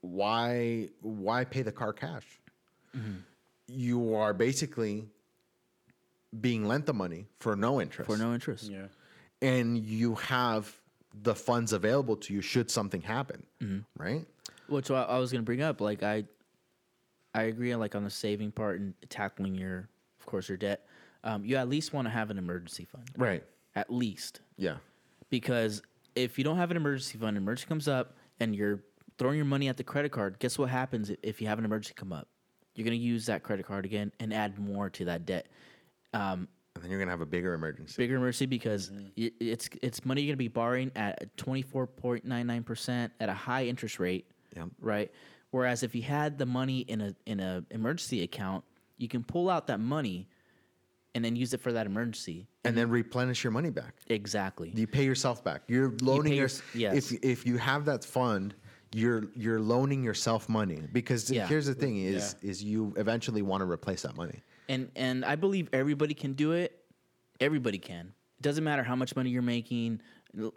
why why pay the car cash? Mm-hmm. You are basically being lent the money for no interest. For no interest. Yeah. And you have the funds available to you should something happen, mm-hmm. right? Which I was going to bring up. Like I I agree on, like, on the saving part and tackling your, of course, your debt. Um, you at least want to have an emergency fund. Right. At least. Yeah. Because if you don't have an emergency fund, an emergency comes up and you're throwing your money at the credit card, guess what happens if you have an emergency come up? You're going to use that credit card again and add more to that debt. Um, and then you're going to have a bigger emergency. Bigger emergency because mm-hmm. y- it's it's money you're going to be borrowing at twenty-four point nine nine percent at a high interest rate, yep. right? Whereas if you had the money in a in a emergency account, you can pull out that money and then use it for that emergency. And, and then replenish your money back. Exactly. You pay yourself back. You're loaning you your, your... Yes. If, if you have that fund... You're you're loaning yourself money because yeah. here's the thing is yeah. is you eventually want to replace that money. And and I believe everybody can do it. Everybody can. It doesn't matter how much money you're making.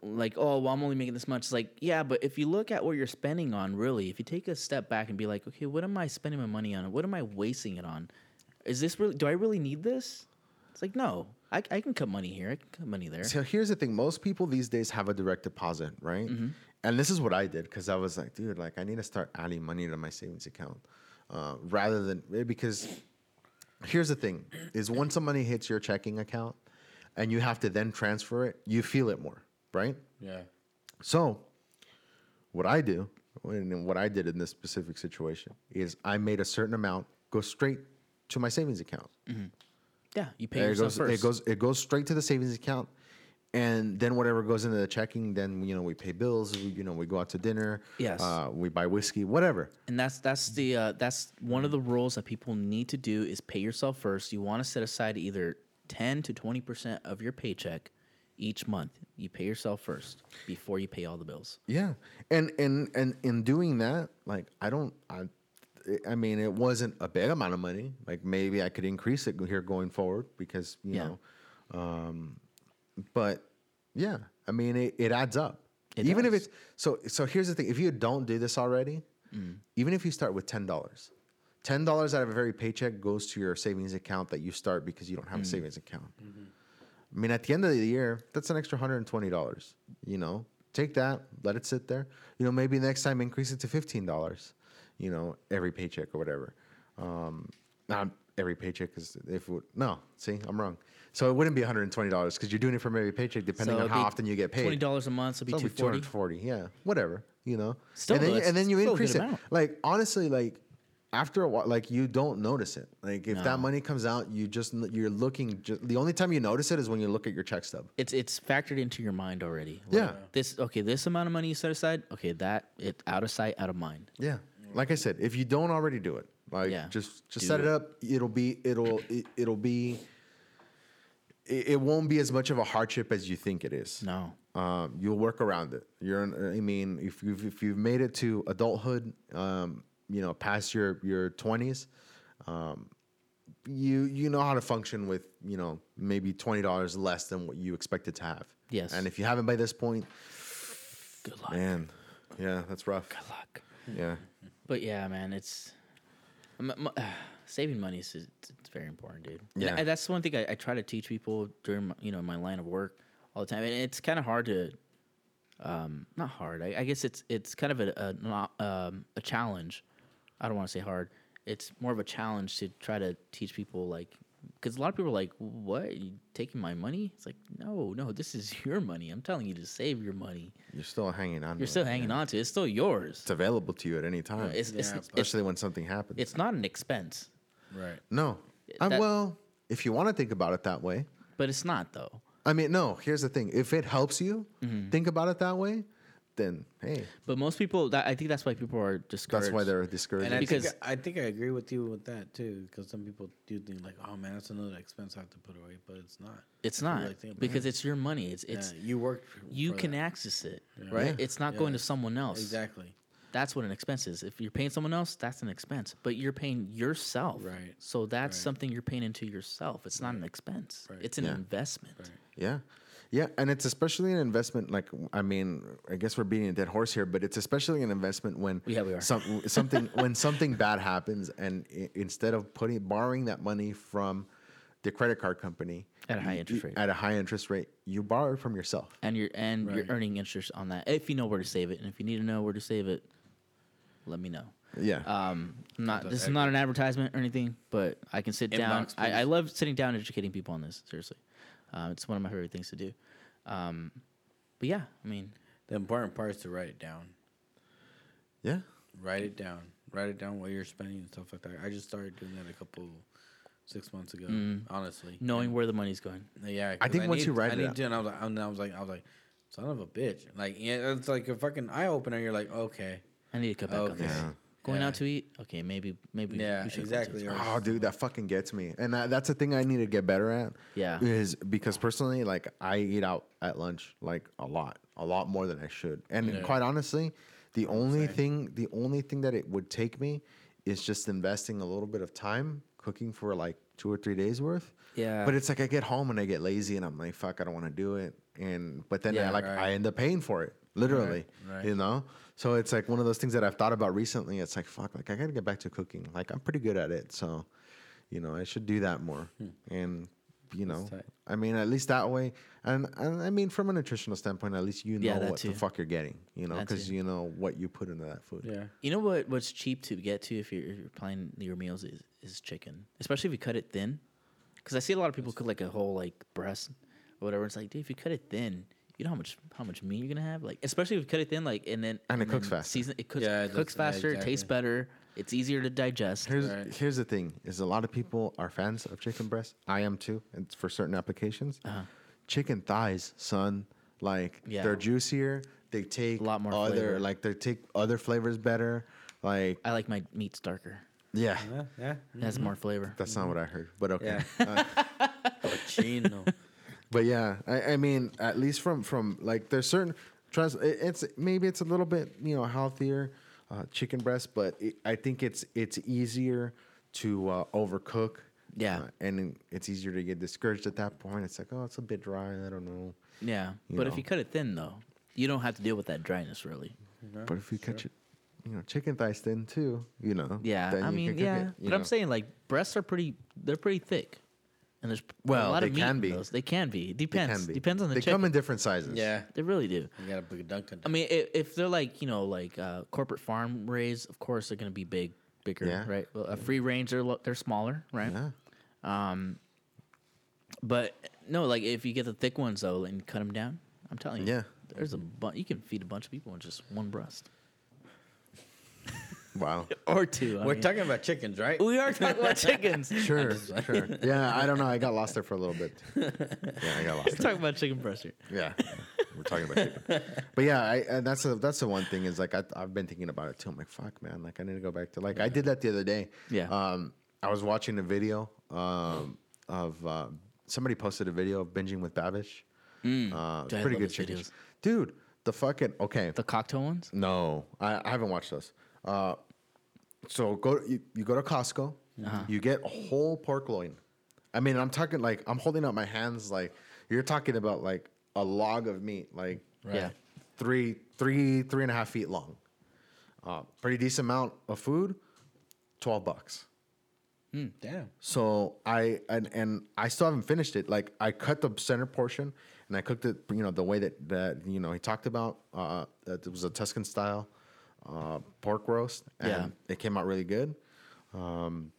Like, oh, well, I'm only making this much. It's like, yeah, but if you look at what you're spending on, really, if you take a step back and be like, okay, what am I spending my money on? What am I wasting it on? Is this really? Do I really need this? It's like, no, I, I can cut money here. I can cut money there. So here's the thing. Most people these days have a direct deposit, right? Mm-hmm. And this is what I did because I was like, dude, like I need to start adding money to my savings account uh, rather than because here's the thing is once some money hits your checking account and you have to then transfer it, you feel it more. Right. Yeah. So what I do and what I did in this specific situation is I made a certain amount go straight to my savings account. Mm-hmm. Yeah. You pay yourself first. It goes, it goes straight to the savings account. And then whatever goes into the checking, then, you know, we pay bills, we, you know, we go out to dinner, yes, uh, we buy whiskey, whatever. And that's that's the uh, that's one of the rules that people need to do is pay yourself first. You want to set aside either ten to twenty percent of your paycheck each month. You pay yourself first before you pay all the bills. Yeah. And and and in doing that, like, I don't I, I mean, it wasn't a big amount of money. Like, maybe I could increase it here going forward because, you yeah. know, um but yeah, I mean, it, it adds up. It even does. If it's so, so here's the thing. If you don't do this already, mm. even if you start with ten dollars, ten dollars out of a very paycheck goes to your savings account that you start because you don't have mm. a savings account. Mm-hmm. I mean, at the end of the year, that's an extra one hundred twenty dollars, you know, take that, let it sit there, you know, maybe next time increase it to fifteen dollars, you know, every paycheck or whatever. Um, not every paycheck is if it, no, see, I'm wrong. So it wouldn't be one hundred twenty dollars because you're doing it for every paycheck, depending so on how be often you get paid. twenty dollars a month, so it'd be so two hundred forty dollars. Yeah, whatever, you know. Still, and then, and then you increase it. Amount. Like honestly, like after a while, like you don't notice it. Like if no. that money comes out, you just you're looking. Just, the only time you notice it is when you look at your check stub. It's it's factored into your mind already. Like, yeah. This okay. This amount of money you set aside. Okay, that it out of sight, out of mind. Yeah. Like I said, if you don't already do it, like yeah. just just do set it. it up. It'll be it'll it, it'll be. It won't be as much of a hardship as you think it is. No, um, you'll work around it. You're, I mean, if you've if you've made it to adulthood, um, you know, past your your twenties, um, you you know how to function with you know maybe twenty dollars less than what you expected to have. Yes, and if you haven't by this point, Good luck. Man, yeah, that's rough. Good luck. Yeah. But yeah, man, it's... Uh, saving money is it's very important, dude. Yeah. And that's one thing I, I try to teach people during my, you know, my line of work all the time. And it's kind of hard to... Um, not hard. I, I guess it's it's kind of a a, not, um, a challenge. I don't want to say hard. It's more of a challenge to try to teach people, like... Because a lot of people are like, what? Are you taking my money? It's like, no, no, this is your money. I'm telling you to save your money. You're still hanging on to it. You're still hanging on to it. It's still yours. It's available to you at any time. Yeah, it's, yeah, it's, especially it's, when something happens. It's not an expense. Right. No. That, well, if you want to think about it that way. But it's not, though. I mean, no. Here's the thing. If it helps you mm-hmm. think about it that way, then, hey. But most people, that, I think that's why people are discouraged. That's why they're discouraged. And I, because think I, I think I agree with you with that, too, because some people do think, like, oh, man, that's another expense I have to put away, but it's not. It's not, like, because it's your money. It's it's yeah, You work for You for can that. access it, yeah. right? Yeah. It's not yeah. going to someone else. Exactly. That's what an expense is. If you're paying someone else, that's an expense, but you're paying yourself. Right. So that's right. something you're paying into yourself. It's right. not an expense. Right. It's an yeah. investment. Right. Yeah. Yeah, and it's especially an investment, like, I mean, I guess we're beating a dead horse here, but it's especially an investment when yeah, we are. Some, something when something bad happens, and I- instead of putting borrowing that money from the credit card company at a high you, interest rate, at a high interest rate, you borrow it from yourself, and you're and right. you're earning interest on that if you know where to save it, and if you need to know where to save it, let me know. Yeah, um, I'm not this is not an advertisement or anything, but I can sit Inbox, down. I, I love sitting down and educating people on this. Seriously. Uh, it's one of my favorite things to do. Um, but, yeah, I mean. The important part is to write it down. Yeah. Write it down. Write it down what you're spending and stuff like that. I just started doing that a couple, six months ago, mm. honestly. Knowing and, where the money's going. Yeah. I think I once need, you write I it need out. To, and I was, like, and I was like, I was like, son of a bitch. Like, yeah, it's like a fucking eye-opener. You're like, okay. I need to cut back okay. on this. Yeah. Going yeah. out to eat? Okay, maybe maybe yeah, we should exactly. Oh, dude, that fucking gets me. And that, that's the thing I need to get better at. Yeah. Is because personally, like, I eat out at lunch, like, a lot. A lot more than I should. And yeah. quite honestly, the only Same. thing the only thing that it would take me is just investing a little bit of time cooking for, like, two or three days worth. Yeah. But it's like I get home and I get lazy and I'm like, fuck, I don't want to do it. And But then yeah, I, like, right. I end up paying for it. Literally, right, right. you know? So it's like one of those things that I've thought about recently. It's like, fuck, like I got to get back to cooking. Like I'm pretty good at it. So, you know, I should do that more. Hmm. And, you know, I mean, at least that way. And, and I mean, from a nutritional standpoint, at least you know yeah, what too. the fuck you're getting, you know, because you know what you put into that food. Yeah. You know what? What's cheap to get to if you're, if you're planning your meals is, is chicken, especially if you cut it thin. Because I see a lot of people That's cook like a whole like breast or whatever. It's like, dude, if you cut it thin, you know how much how much meat you're gonna have, like especially if you cut it thin, like and then and, and it cooks faster. Season it cooks, yeah, it cooks faster, exactly. tastes better, it's easier to digest. Here's right. here's the thing: is a lot of people are fans of chicken breast. I am too, and for certain applications, uh-huh. chicken thighs, son, like yeah. they're juicier. They take a lot more other flavor. Like they take other flavors better. Like I like my meats darker. Yeah, yeah, yeah. Mm-hmm. It has more flavor. That's mm-hmm. not what I heard, but okay. Yeah. Uh, Cochino. But yeah, I, I mean, at least from, from like there's certain trans, it, it's maybe it's a little bit you know healthier uh, chicken breast, but it, I think it's it's easier to uh, overcook. Yeah, uh, and it's easier to get discouraged at that point. It's like oh, it's a bit dry. I don't know. Yeah, you but know. If you cut it thin though, you don't have to deal with that dryness really. Mm-hmm. But if you sure. cut it, you know, chicken thighs thin too, you know. Yeah, then I you mean, can cook yeah, it, but know. I'm saying like breasts are pretty, they're pretty thick. And there's well, a lot they of meat can be. Those. They can be. Depends. Can be. Depends on the. They chicken. Come in different sizes. Yeah, they really do. You gotta put a dunk in. I mean, if, if they're like you know like uh, corporate farm raised, of course they're gonna be big, bigger, yeah. right? Well, yeah. A free range, they're lo- they're smaller, right? Yeah. Um. But no, like if you get the thick ones though and cut them down, I'm telling you, yeah. there's a bu- you can feed a bunch of people in just one breast. Wow. Or two. I We're mean. talking about chickens, right? We are talking about chickens. Sure, sure. Yeah, I don't know. I got lost there for a little bit. Yeah, I got lost. We're there. Talking about chicken breast here. Yeah. We're talking about chicken. But yeah, I, and that's a, that's the one thing is like I, I've been thinking about it too. I'm like, fuck, man. Like I need to go back to like yeah. I did that the other day. Yeah. Um, I was watching a video um, of uh, somebody posted a video of Binging with Babish. Mm. Uh, pretty good chickens, videos. Dude. The fucking okay. The cocktail ones? No, I, I haven't watched those. Uh, so go you, you go to Costco, uh-huh. you get a whole pork loin. I mean, I'm talking like I'm holding out my hands like you're talking about like a log of meat, like right. yeah, three, three, three and a half feet long. Uh, pretty decent amount of food, twelve bucks. Mm, damn. So I, and, and I still haven't finished it. Like I cut the center portion and I cooked it, you know, the way that, that, you know, he talked about, uh, it was a Tuscan style, uh, pork roast, and yeah. it came out really good. Um,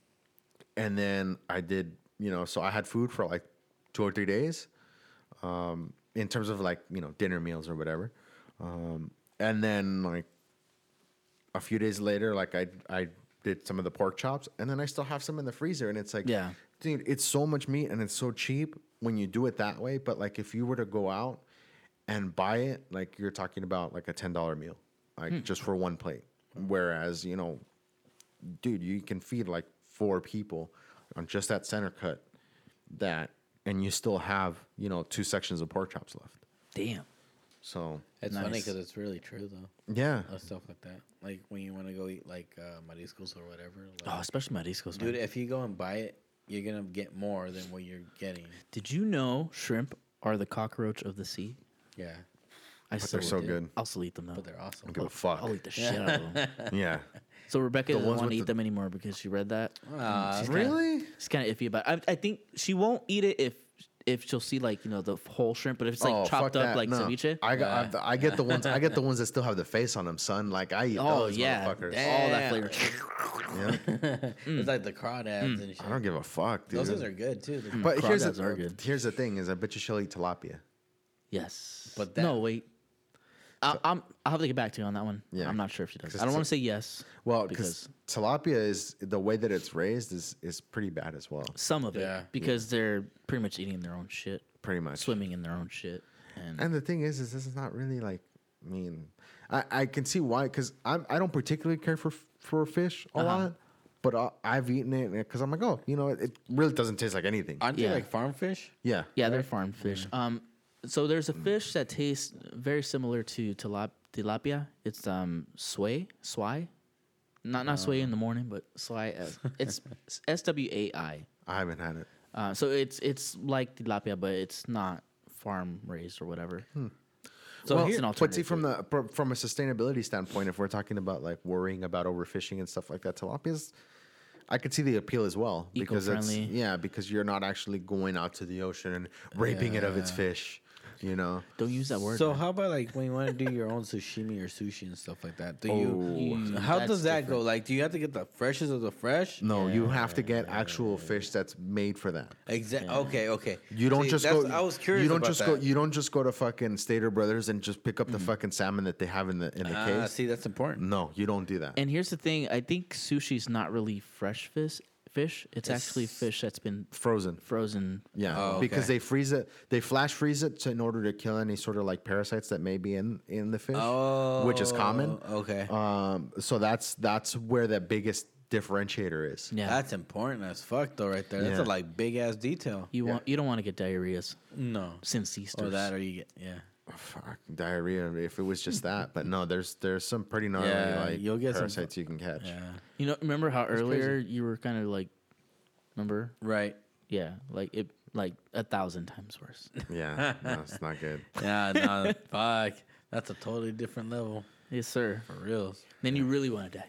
and then I did, you know, so I had food for like two or three days, um, in terms of like, you know, dinner meals or whatever. Um, and then like a few days later, like I, I, did some of the pork chops, and then I still have some in the freezer, and it's like, yeah. dude, it's so much meat, and it's so cheap when you do it that way, but, like, if you were to go out and buy it, like, you're talking about, like, a ten dollar meal, like, hmm. just for one plate, whereas, you know, dude, you can feed, like, four people on just that center cut, that, and you still have, you know, two sections of pork chops left. Damn. So it's nice. Funny because it's really true though. Yeah, uh, stuff like that. Like when you want to go eat like uh, mariscos or whatever. Like, oh, especially mariscos, dude. Man. If you go and buy it, you're gonna get more than what you're getting. Did you know shrimp are the cockroach of the sea? Yeah, I but they're so do. good. I'll still eat them though. But they're awesome. I don't give a fuck. I'll eat the shit out of them. Yeah. So Rebecca the doesn't want to eat the... them anymore because she read that. Uh, she's really? Kinda, she's kind of iffy about it. I, I think she won't eat it if. If she'll see like you know the whole shrimp, but if it's like oh, chopped up like no. ceviche, I got yeah. I, I get the ones I get the ones that still have the face on them, son. Like I eat oh, those yeah. motherfuckers. All that flavor. yeah. mm. It's like the crawdads mm. and shit. I don't give a fuck, dude. Those ones are good too. Mm. But here's the, are good. here's the thing: is I bet you she'll eat tilapia. Yes, but that, no wait. I, I'm I'll have to get back to you on that one. Yeah. I'm not sure if she does. I don't want to say yes. Well, because tilapia is the way that it's raised is is pretty bad as well. Some of yeah. it, because yeah. they're pretty much eating their own shit, pretty much swimming in their own shit. And, and the thing is, is this is not really like. I mean, I, I can see why because I I don't particularly care for for fish a uh-huh. lot, but I, I've eaten it because I'm like, oh, you know, it, it really doesn't taste like anything. Aren't yeah. they like farm fish? Yeah, yeah, right? They're farm fish. Yeah. Um. So there's a fish that tastes very similar to tilap- tilapia. It's um swai, swai, not not uh, swai in the morning, but swai. Uh, it's S W A I. I haven't had it. Uh, so it's it's like tilapia, but it's not farm raised or whatever. Hmm. So well, it's an alternative. But see, from the from a sustainability standpoint, if we're talking about like worrying about overfishing and stuff like that, tilapia's. I could see the appeal as well because it's yeah because you're not actually going out to the ocean and raping yeah. it of its fish. You know, don't use that word. So man. How about like when you want to do your own sashimi or sushi and stuff like that? Do oh, you? How does that different. go? Like, do you have to get the freshest of the fresh? No, yeah, you have yeah, to get yeah, actual yeah. fish that's made for that. Exactly. Yeah. Okay. Okay. You don't See, just go. I was curious. You don't about just that. go. You don't just go to fucking Stater Brothers and just pick up the mm. fucking salmon that they have in the in the uh, case. See, that's important. No, you don't do that. And here's the thing. I think sushi's not really fresh fish. Fish, it's, it's actually fish that's been frozen. Frozen, yeah, oh, okay. Because they freeze it, they flash freeze it to, in order to kill any sort of like parasites that may be in, in the fish, oh, which is common. Okay, um, so that's that's where the biggest differentiator is. Yeah, that's important as fuck though, right there. That's yeah. a like big ass detail. You yeah. want you don't want to get diarrheas. No, since Easter or that, or you get yeah. Fuck, diarrhea, if it was just that. But no, there's there's some pretty gnarly yeah, like you'll get parasites some, you can catch. Yeah. You know, remember how That's earlier crazy. you were kind of like, remember? Right. Yeah, like it, like a thousand times worse. Yeah, no, it's not good. Yeah, no, fuck. That's a totally different level. Yes, sir. For real. Then yeah. you really want to die.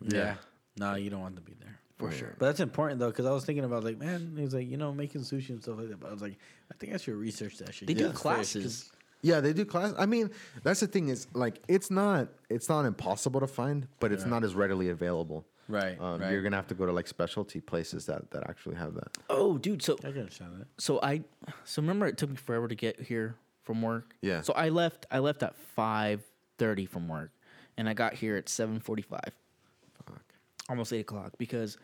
Yeah. yeah. No, you don't want to be there. For sure. But that's important, though, because I was thinking about, like, man, he was like, you know, making sushi and stuff like that. But I was like, I think I should research that shit. They do classes. Yeah, they do class. I mean, that's the thing is like it's not it's not impossible to find, but it's yeah. not as readily available. Right, um, right. You're gonna have to go to like specialty places that, that actually have that. Oh, dude. So I gotta shout that. So I so remember it took me forever to get here from work. Yeah. So I left I left at five thirty from work, and I got here at seven forty five. Fuck. Almost eight o'clock because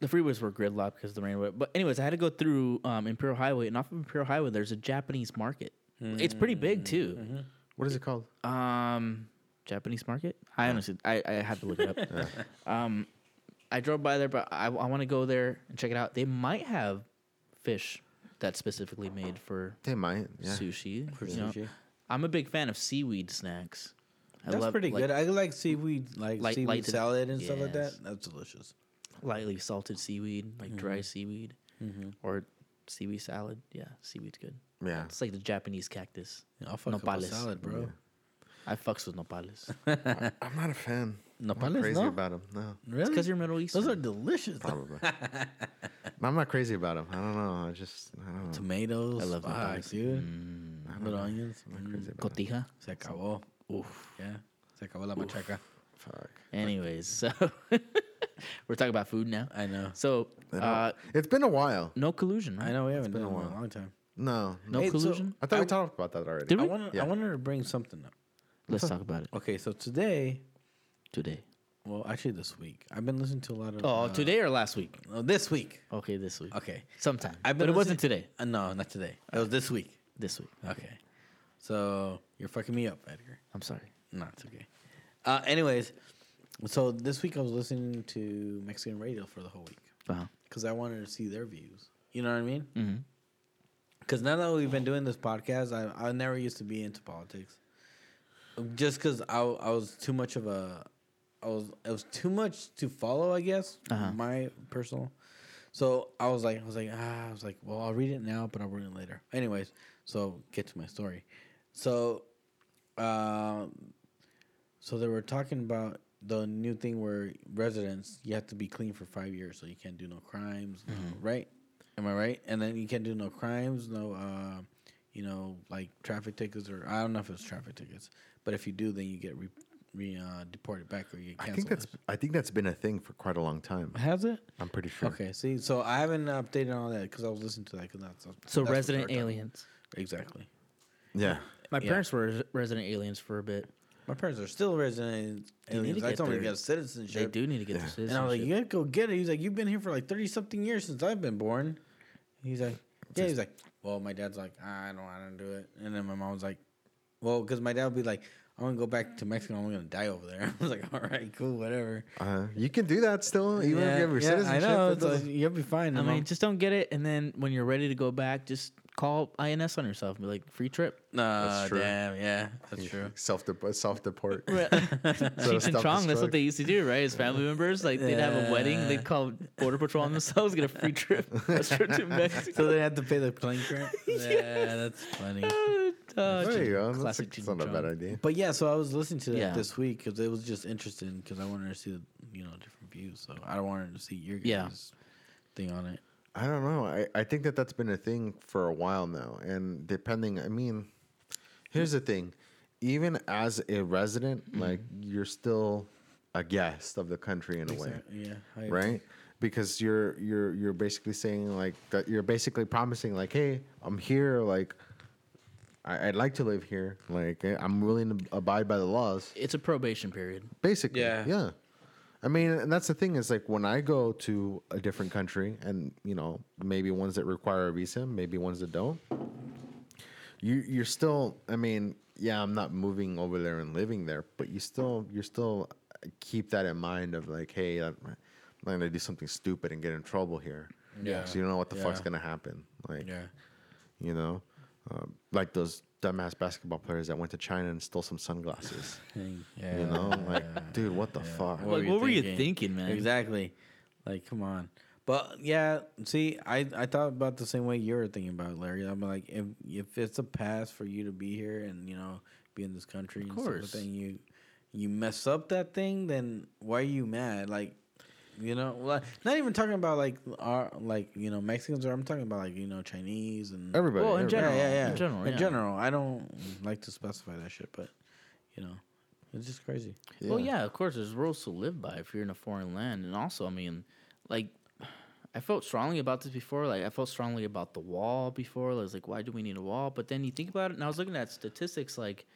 the freeways were gridlocked because of the rain. But anyways, I had to go through um, Imperial Highway, and off of Imperial Highway, there's a Japanese market. It's pretty big too. Mm-hmm. What is it called? Um, Japanese market. I honestly, I, I had to look it up. yeah. Um, I drove by there, but I, I want to go there and check it out. They might have fish that's specifically made for. They might yeah. sushi. For you sushi. Know? I'm a big fan of seaweed snacks. I that's love, pretty like, good. I like seaweed, like light, seaweed lighted, salad and yes. stuff like that. That's delicious. Lightly salted seaweed, like mm-hmm. dry seaweed, mm-hmm. or seaweed salad. Yeah, seaweed's good. Yeah, it's like the Japanese cactus. Yeah, I'll fuck up a salad, bro. Yeah. I fucks with nopales. I, I'm not a fan. Nopales, I'm not crazy no? about them. No, really? It's because you're Middle Eastern. Those are delicious. Probably. I'm not crazy about them. I don't know. I just I don't know. Tomatoes. I love nopales, dude. Mm, little know. onions. I'm not crazy about Cotija. Them. Se acabó. Oof. Yeah. Se acabó la machaca. Fuck. Anyways, so we're talking about food now. I know. So uh, it's been a while. No collusion. Right? I know we haven't it's been done a while. In a long time. No, no hey, collusion. So I thought I, we talked about that already. Did we? I wanted, yeah. I wanted to bring something up. Let's talk about it. Okay, so today, today. Well, actually, this week I've been listening to a lot of. Oh, uh, today or last week? Oh, this week. Okay, this week. Okay, sometime. I've been but it wasn't today. Uh, no, not today. It was this week. This week. Okay. okay. So you're fucking me up, Edgar. I'm sorry. No, it's okay. Uh, anyways, so this week I was listening to Mexican radio for the whole week. Wow. Because I wanted to see their views. You know what I mean? Mm-hmm. Because now that we've been doing this podcast, I I never used to be into politics, just because I I was too much of a, I was it was too much to follow, I guess, uh-huh. my personal. So I was like I was like ah I was like well I'll read it now, but I'll read it later. Anyways, so get to my story. So, uh, so they were talking about the new thing where residents you have to be clean for five years, so you can't do no crimes, mm-hmm. no, right? Am I right? And then you can't do no crimes, no, uh, you know, like traffic tickets or I don't know if it's traffic tickets, but if you do, then you get re, re uh, deported back or you get canceled. I think that's I think that's been a thing for quite a long time. Has it? I'm pretty sure. Okay, see, so I haven't updated all that because I was listening to that. Cause that's, that's, so that's resident aliens. Talking. Exactly. Yeah. My yeah. parents were resident aliens for a bit. My parents are still resident aliens. I told him to get a citizenship. They do need to get yeah. their citizenship. And I was like, you gotta go get it. He's like, you've been here for like thirty something years since I've been born. He's like, yeah. He's like, well, my dad's like, I don't want to do it. And then my mom was like, well, because my dad would be like, I'm gonna go back to Mexico. I'm gonna die over there. I was like, all right, cool, whatever. Uh, you can do that still, even yeah, if you have your yeah, citizenship. I know. Like, you'll be fine. I mean, mom. Just don't get it. And then when you're ready to go back, just. Call I N S on yourself and be like, free trip. No, uh, that's true. Damn, yeah, that's true. Self de- self deport. Cheech and Chong, that's what they used to do, right? As family members, like they'd yeah. have a wedding, they'd call Border Patrol on themselves, get a free trip. That's true to Mexico. So they had to pay the plane trip. yes. Yeah, that's funny. Uh, uh, there you go. That's, a, that's not a bad idea. But yeah, so I was listening to that yeah. this week because it was just interesting because I wanted to see, you know, different views. So I wanted to see your guys' yeah. thing on it. I don't know. I, I think that that's been a thing for a while now. And depending, I mean, here's the thing. Even as a resident, mm-hmm. like, you're still a guest of the country in exactly. a way. Yeah. I right? Agree. Because you're you're you're basically saying, like, that you're basically promising, like, hey, I'm here. Like, I, I'd like to live here. Like, I'm willing to abide by the laws. It's a probation period. Basically. Yeah. Yeah. I mean, and that's the thing is like when I go to a different country and, you know, maybe ones that require a visa, maybe ones that don't, you, you're still, I mean, yeah, I'm not moving over there and living there, but you still, you're still keep that in mind of like, hey, I'm not going to do something stupid and get in trouble here. Yeah. Because you don't know what the yeah. fuck's going to happen. Like, yeah. you know, uh, like those dumbass basketball players that went to China and stole some sunglasses. Yeah. You know, like, yeah. dude, what the yeah. fuck? What, like, were, what you were you thinking, man? Exactly. Like, come on. But yeah, see, I, I thought about the same way you were thinking about it, Larry. I'm like, if if it's a pass for you to be here and you know be in this country, of and course. Stuff, but then you you mess up that thing, then why are you mad? Like, you know, like, not even talking about like our like you know Mexicans or I'm talking about like you know Chinese and everybody. Well, in everybody. general, yeah, yeah, yeah. in general, in yeah. general, I don't like to specify that shit, but you know, it's just crazy. Yeah. Well, yeah, of course, there's rules to live by if you're in a foreign land, and also, I mean, like, I felt strongly about this before. Like, I felt strongly about the wall before. I was like, why do we need a wall? But then you think about it, and I was looking at statistics, like.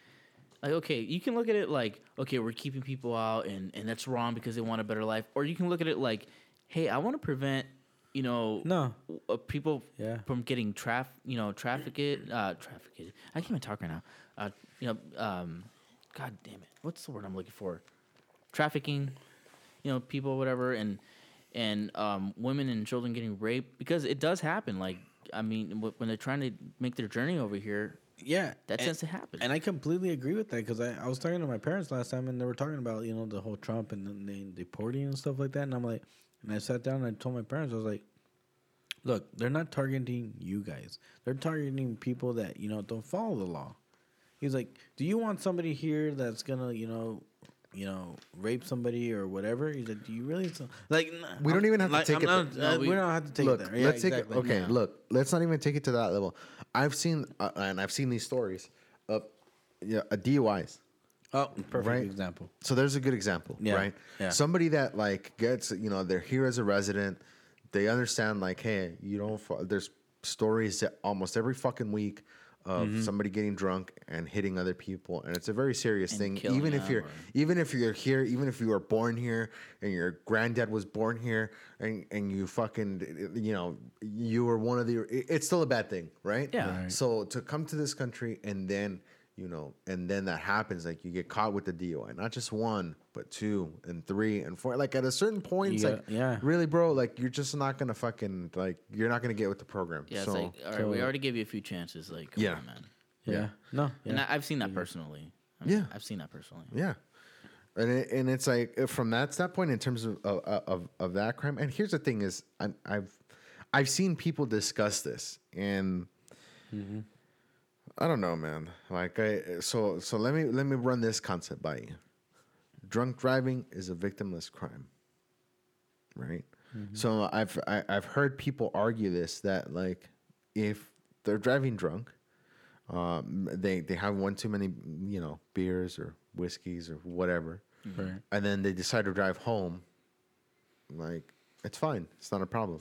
Like, okay, you can look at it like, okay, we're keeping people out, and, and that's wrong because they want a better life. Or you can look at it like, hey, I want to prevent, you know, no. uh, people yeah. from getting traf, you know, trafficked, uh, trafficked. I can't even talk right now. Uh, you know, um, God damn it, what's the word I'm looking for? Trafficking, you know, people, whatever, and and um, women and children getting raped because it does happen. Like, I mean, when they're trying to make their journey over here. Yeah, that tends to happen, and I completely agree with that because I, I was talking to my parents last time, and they were talking about you know the whole Trump and then the deporting and stuff like that, and I'm like, and I sat down and I told my parents I was like, look, they're not targeting you guys, they're targeting people that you know don't follow the law, He's like, do you want somebody here that's gonna, you know, you know, rape somebody or whatever? He's like, do you really? So, like, we don't even have like, to take I'm it. Not, uh, we, we don't have to take look, it. There. Yeah, let's exactly. take it. Okay, yeah. Look, let's not even take it to that level. I've seen uh, and I've seen these stories of yeah, uh, D U Is. Oh, perfect right? example. So there's a good example, yeah. right? Yeah. Somebody that like gets, you know, they're here as a resident. They understand, like, hey, you don't. There's stories that almost every fucking week of mm-hmm. somebody getting drunk and hitting other people, and it's a very serious and thing. Even if you're, or... even if you're here, even if you were born here, and your granddad was born here, and and you fucking, you know, you were one of the. It's still a bad thing, right? Yeah. Right. So to come to this country and then. You know, and then that happens. Like you get caught with the D U I, not just one, but two and three and four. Like at a certain point, it's yeah, like, yeah. really, bro. Like you're just not gonna fucking like you're not gonna get with the program. Yeah, so, it's like all right, so, we already gave you a few chances. Like, come yeah, on, man. Yeah. yeah, no, yeah. and I, I've seen that personally. I mean, yeah, I've seen that personally. Yeah, and it, and it's like from that standpoint in terms of of, of of that crime. And here's the thing: is I'm, I've I've seen people discuss this and. Mm-hmm. I don't know, man. Like, I so so. Let me let me run this concept by you. Drunk driving is a victimless crime, right? Mm-hmm. So I've I, I've heard people argue this that like if they're driving drunk, um, they they have one too many, you know, beers or whiskeys or whatever, right. and then they decide to drive home. Like it's fine, it's not a problem.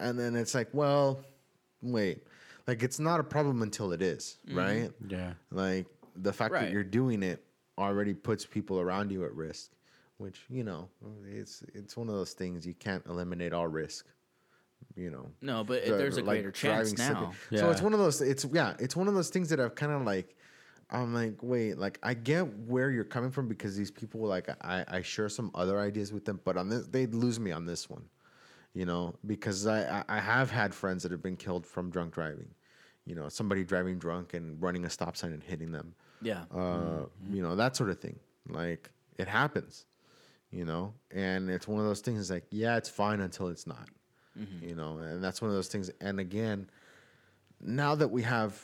And then it's like, well, wait. Like, it's not a problem until it is, mm-hmm. right? Yeah. Like, the fact right. that you're doing it already puts people around you at risk, which, you know, it's it's one of those things you can't eliminate all risk, you know. No, but the, there's a like greater chance now. Yeah. So it's one of those, it's, yeah, it's one of those things that I've kind of like, I'm like, wait, like, I get where you're coming from because these people, like, I, I share some other ideas with them, but on this, they lose me on this one, you know, because I, I have had friends that have been killed from drunk driving. You know, somebody driving drunk and running a stop sign and hitting them. Yeah. Uh, mm-hmm. You know, that sort of thing. Like, it happens, you know? And it's one of those things like, yeah, it's fine until it's not, mm-hmm. you know? And that's one of those things. And again, now that we have,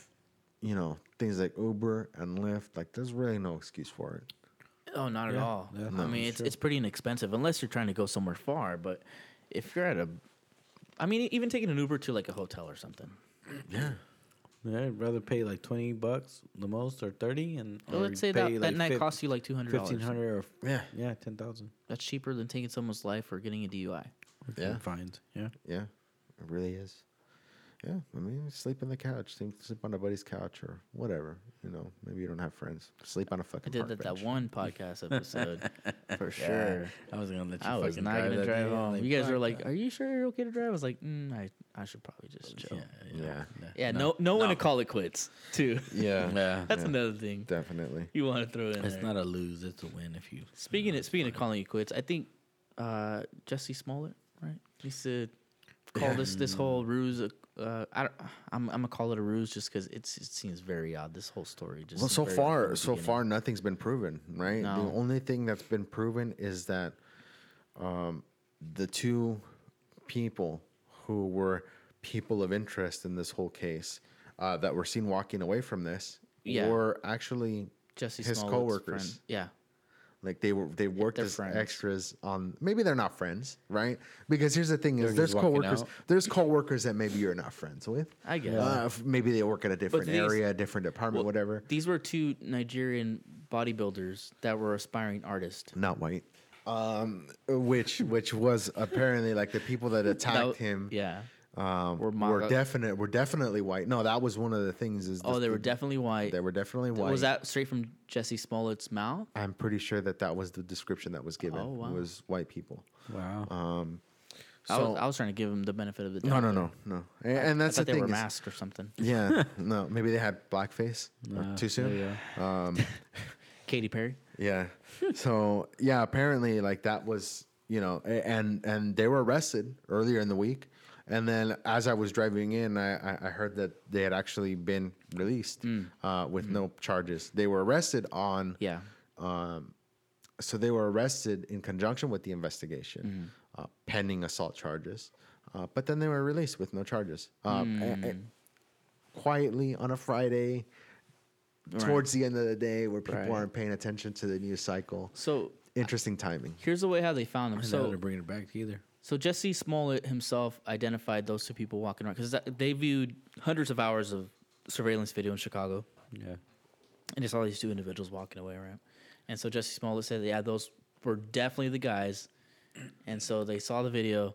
you know, things like Uber and Lyft, like, there's really no excuse for it. Oh, not yeah. at all. Yeah. No, I mean, it's, sure. it's pretty inexpensive unless you're trying to go somewhere far. But if you're at a, I mean, even taking an Uber to like a hotel or something. Yeah. Yeah, I'd rather pay like twenty bucks the most, or thirty, and well, let's say that, like that night fifty, costs you like two hundred, fifteen hundred, or yeah, yeah, ten thousand. That's cheaper than taking someone's life or getting a D U I. Yeah, fines. Yeah, yeah, it really is. Yeah, I mean, sleep on the couch, sleep, sleep on a buddy's couch, or whatever. You know, maybe you don't have friends. Sleep on a fucking. I did that, that one podcast episode for sure. Yeah. I was gonna let you. I was not drive gonna drive home. You guys were like, "Are you sure you're okay to drive?" I was like, mm, "I, I should probably just chill." Yeah, yeah. yeah. yeah no, no, no one no. to call it quits too. Yeah, yeah. That's yeah. another thing. Definitely. You want to throw it in. It's there. Not a lose. It's a win if you. Speaking you know, of speaking of calling it quits, I think uh, Jussie Smollett, right? He said, "Call yeah. this this whole ruse." A, Uh, I don't, I'm, I'm gonna call it a ruse just because it seems very odd. This whole story just well, so far, so beginning. far, nothing's been proven, right? No. The only thing that's been proven is that um, the two people who were people of interest in this whole case uh, that were seen walking away from this yeah. were actually Jussie his Smollett's coworkers. Friend. Yeah. Like they were, they worked they're as friends. Extras on. Maybe they're not friends, right? Because here's the thing: is there's coworkers. Out. There's coworkers that maybe you're not friends with. I guess uh, maybe they work at a different these, area, a different department, well, whatever. These were two Nigerian bodybuilders that were aspiring artists, not white. Um, which which was apparently like the people that attacked that, him. Yeah. Um, were, were definite. Were definitely white. No, that was one of the things. Is oh, they were definitely white. They were definitely white. Was that straight from Jussie Smollett's mouth? I'm pretty sure that that was the description that was given. Oh, wow. Was white people. Wow. Um, so I was, I was trying to give them the benefit of the doubt. No, no, no, no. And, I, and that's I the they thing. They were masked or something. Yeah. No, maybe they had blackface no, too soon. Yeah. yeah. Um, Katy Perry. Yeah. So yeah, apparently like that was you know, and and they were arrested earlier in the week. And then as I was driving in, I, I heard that they had actually been released mm. uh, with mm. no charges. They were arrested on... Yeah. Um, so they were arrested in conjunction with the investigation, mm. uh, pending assault charges. Uh, but then they were released with no charges. Um, mm. and, and quietly on a Friday right. towards the end of the day where people right. aren't paying attention to the news cycle. So interesting timing. Here's the way how they found them. I so they're bringing it back either. So Jussie Smollett himself identified those two people walking around because they viewed hundreds of hours of surveillance video in Chicago. Yeah, and it's all these two individuals walking away, right? And so Jussie Smollett said, yeah, those were definitely the guys. And so they saw the video,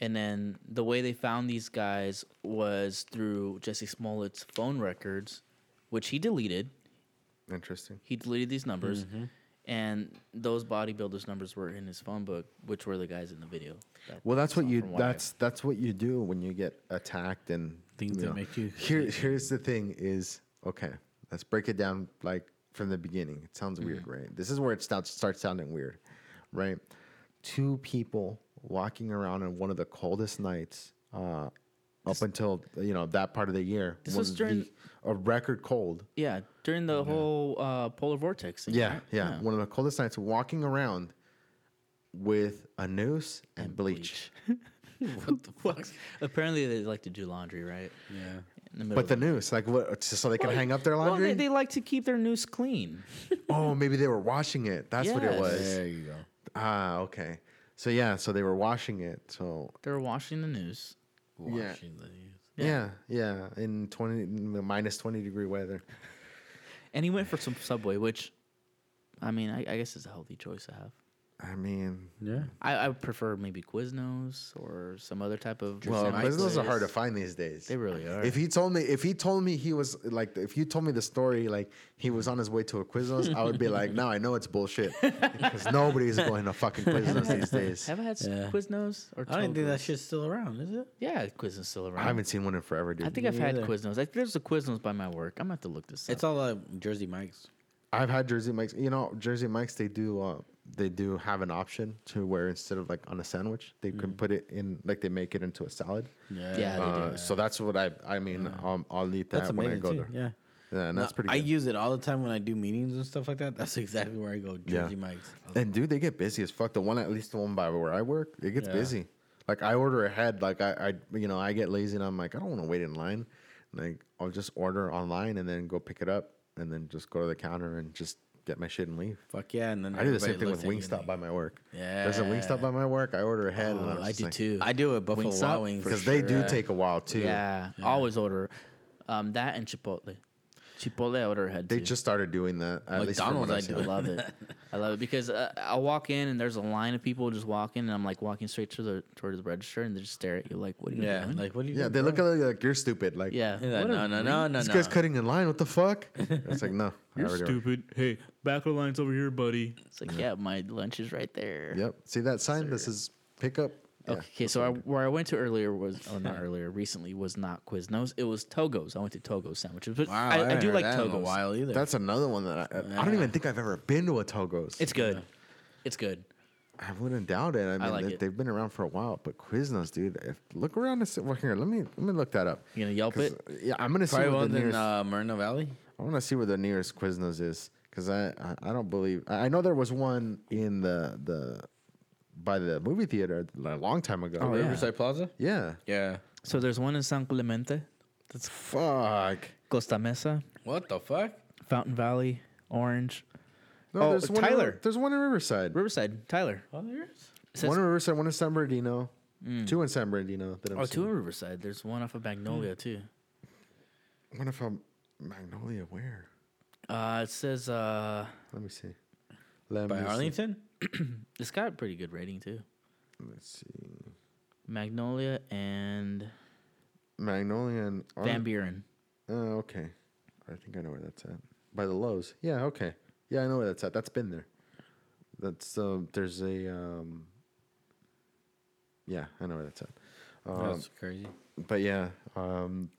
and then the way they found these guys was through Jussie Smollett's phone records, which he deleted. Interesting. He deleted these numbers, mm-hmm. and those bodybuilders' numbers were in his phone book, which were the guys in the video. That well, that's what you that's that's what you do when you get attacked and things that know. Make you. Here, here's the thing: is okay. Let's break it down like from the beginning. It sounds mm-hmm. weird, right? This is where it starts starts sounding weird, right? Two people walking around on one of the coldest nights uh, this, up until, you know, that part of the year. This was during... The, a record cold. Yeah, during the yeah. whole uh, polar vortex thing, yeah, right? yeah, yeah. One of the coldest nights walking around with a noose and, and bleach. bleach. What the fuck? Apparently they like to do laundry, right? Yeah. The but the noose, like what? So they can well, hang up their laundry? Well, they, they like to keep their noose clean. Oh, maybe they were washing it. That's yes. what it was. There you go. Ah, okay. So, yeah, so they were washing it. So they were washing the noose. Washing yeah. the noose. Yeah. yeah, yeah, in twenty minus twenty degree weather. And he went for some Subway, which, I mean, I, I guess is a healthy choice to have. I mean, yeah, I, I prefer maybe Quiznos or some other type of. Jersey well, Mike's. Quiznos are hard to find these days. They really are. If he told me, if he told me he was like, if you told me the story, like he was on his way to a Quiznos, I would be like, no, I know it's bullshit because nobody's going to fucking Quiznos these days. Have I had yeah. Quiznos or? I don't Togo's. Think that shit's still around, is it? Yeah, Quiznos still around. I haven't seen one in forever, dude. I think me I've either. Had Quiznos. I think there's a Quiznos by my work. I'm gonna have to look this up. It's all uh, Jersey Mike's. I've had Jersey Mike's. You know, Jersey Mike's. They do. Uh, They do have an option to where instead of like on a sandwich, they mm. can put it in like they make it into a salad. Yeah, yeah uh, they do. So that's what I I mean. Yeah. Um, I'll eat that when I go too. There. Yeah, yeah, and no, that's pretty. Good. I use it all the time when I do meetings and stuff like that. That's exactly where I go. Jersey yeah. Mike's. And dude, they get busy as fuck. The one at least the one by where I work, it gets yeah. busy. Like I order ahead. Like I, I you know I get lazy and I'm like I don't want to wait in line. Like I'll just order online and then go pick it up and then just go to the counter and just. Get my shit and leave. Fuck yeah! And then I do the same thing with Wingstop by my work. Yeah, there's a Wingstop by my work. I order ahead. Oh, and I'm I do like, too. I do it Buffalo Wild Wings because sure. they do yeah. take a while too. Yeah, yeah. I always order um, that and Chipotle. Chipotle, I order ahead. They too. Just started doing that. At McDonald's, least I do. I love it. I love it because uh, I walk in and there's a line of people just walking, and I'm like walking straight to the toward the register, and they just stare at you like, "What are you yeah. doing?" Like, what are you? Yeah, doing? They look at you like you're stupid. Like, yeah, like, no, no, no, no. This no. guy's cutting in line. What the fuck? It's like no. You're stupid. Hey, back of the line's over here, buddy. It's like, yeah, yeah my lunch is right there. Yep. See that sign? Sir. This is pickup. Yeah, okay, so I, where I went to earlier was, oh, not earlier, recently was not Quiznos. It was Togo's. I went to Togo's sandwiches. But wow, I, I, I do like Togo's. In a while either. That's another one that I, yeah. I don't even think I've ever been to a Togo's. It's good. Yeah. It's good. I wouldn't doubt it. I mean, I like they, it. They've been around for a while, but Quiznos, dude, if, look around and sit, well, here. Let me let me look that up. You gonna Yelp it? Yeah, I'm gonna probably see what the nearest. In uh, Moreno Valley. I want to see where the nearest Quiznos is because I, I I don't believe I, I know there was one in the the. By the movie theater a long time ago. Oh, yeah. Riverside Plaza? Yeah. Yeah. So there's one in San Clemente. That's fuck. Costa Mesa. What the fuck? Fountain Valley, Orange. No, oh, there's one Tyler. In, there's one in Riverside. Riverside, Tyler. Oh, there is? One in Riverside, one in San Bernardino, mm. two in San Bernardino. That I'm oh, seeing. Two in Riverside. There's one off of Magnolia, mm. too. One off of Magnolia where? Uh, it says... Uh, Let me see. Let by me Arlington? See. It's got a pretty good rating too. Let's see. Magnolia and Magnolia and Ar- Van Buren. Oh, okay. I think I know where that's at. By the Lowe's. Yeah, okay. Yeah, I know where that's at. That's been there. That's uh, there's a um yeah, I know where that's at. Um, that's crazy. But yeah, um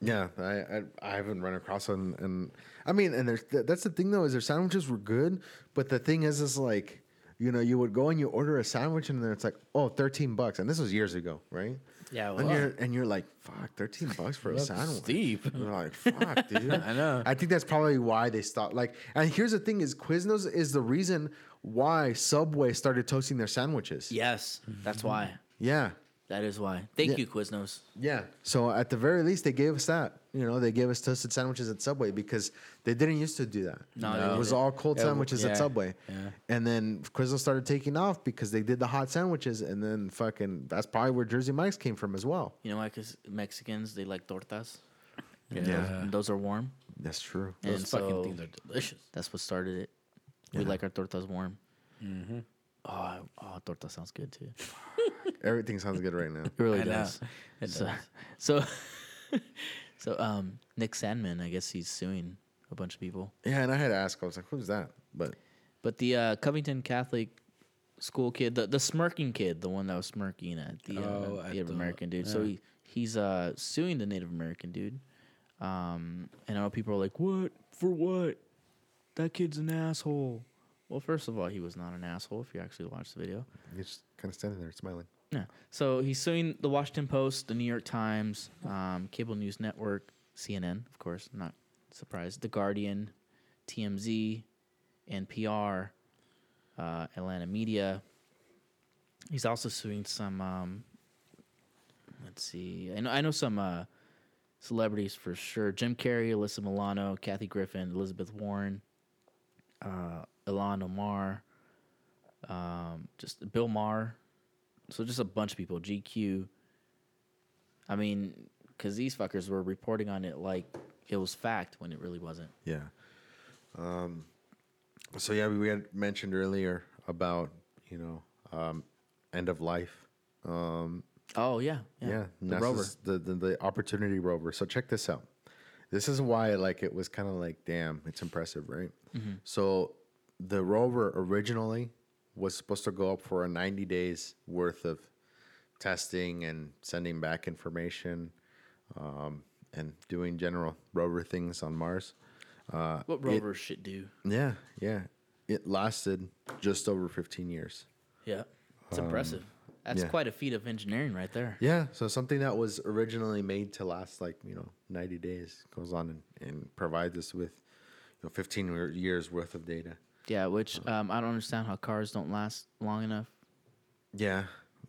yeah, I, I I haven't run across them, and I mean, and there's th- that's the thing though is their sandwiches were good, but the thing is, is like, you know, you would go and you order a sandwich, and then it's like, oh, thirteen bucks, and this was years ago, right? Yeah, well, and you're and you're like, fuck, thirteen bucks for a sandwich, steep. And you're like, fuck, dude. I know. I think that's probably why they stopped. Like, and here's the thing: is Quiznos is the reason why Subway started toasting their sandwiches. Yes, mm-hmm. that's why. Yeah. That is why. Thank yeah. you, Quiznos. Yeah. So at the very least, they gave us that. You know, they gave us toasted sandwiches at Subway because they didn't used to do that. No, no. It was all cold yeah. sandwiches yeah. at Subway. Yeah. And then Quiznos started taking off because they did the hot sandwiches. And then fucking, that's probably where Jersey Mike's came from as well. You know why? Because Mexicans, they like tortas. Yeah. yeah. Those are warm. That's true. And Those fucking so things are delicious. That's what started it. Yeah. We like our tortas warm. Mm-hmm. Oh, oh, torta sounds good too. Everything sounds good right now. It really I does. It so, does. So, so um, Nick Sandman, I guess he's suing a bunch of people. Yeah, and I had to ask. I was like, who's that? But, but the uh, Covington Catholic school kid, the, the smirking kid, the one that was smirking at the oh, uh, Native American dude. Yeah. So he he's uh, suing the Native American dude. Um, and I know people are like, what? For what? That kid's an asshole. Well, first of all, he was not an asshole if you actually watched the video. He's just kind of standing there smiling. Yeah. So he's suing the Washington Post, the New York Times, um, cable news network, C N N, of course, not surprised, The Guardian, T M Z, N P R, uh, Atlanta Media. He's also suing some, um, let's see, I know, I know some uh, celebrities for sure. Jim Carrey, Alyssa Milano, Kathy Griffin, Elizabeth Warren, uh, Ilhan Omar, um, just Bill Maher. So just a bunch of people. G Q. I mean, because these fuckers were reporting on it like it was fact when it really wasn't. Yeah. Um. So, yeah, we had mentioned earlier about, you know, um, end of life. Um, oh, yeah. Yeah. yeah the rover. The, the, the Opportunity rover. So check this out. This is why, like, it was kind of like, damn, it's impressive, right? Mm-hmm. So the rover originally was supposed to go up for a ninety days worth of testing and sending back information um, and doing general rover things on Mars. Uh, what rover should do? Yeah, yeah. It lasted just over fifteen years. Yeah, it's um, impressive. That's yeah. quite a feat of engineering right there. Yeah, so something that was originally made to last like, you know, ninety days goes on and, and provides us with, you know, fifteen years worth of data. Yeah, which um, I don't understand how cars don't last long enough. Yeah,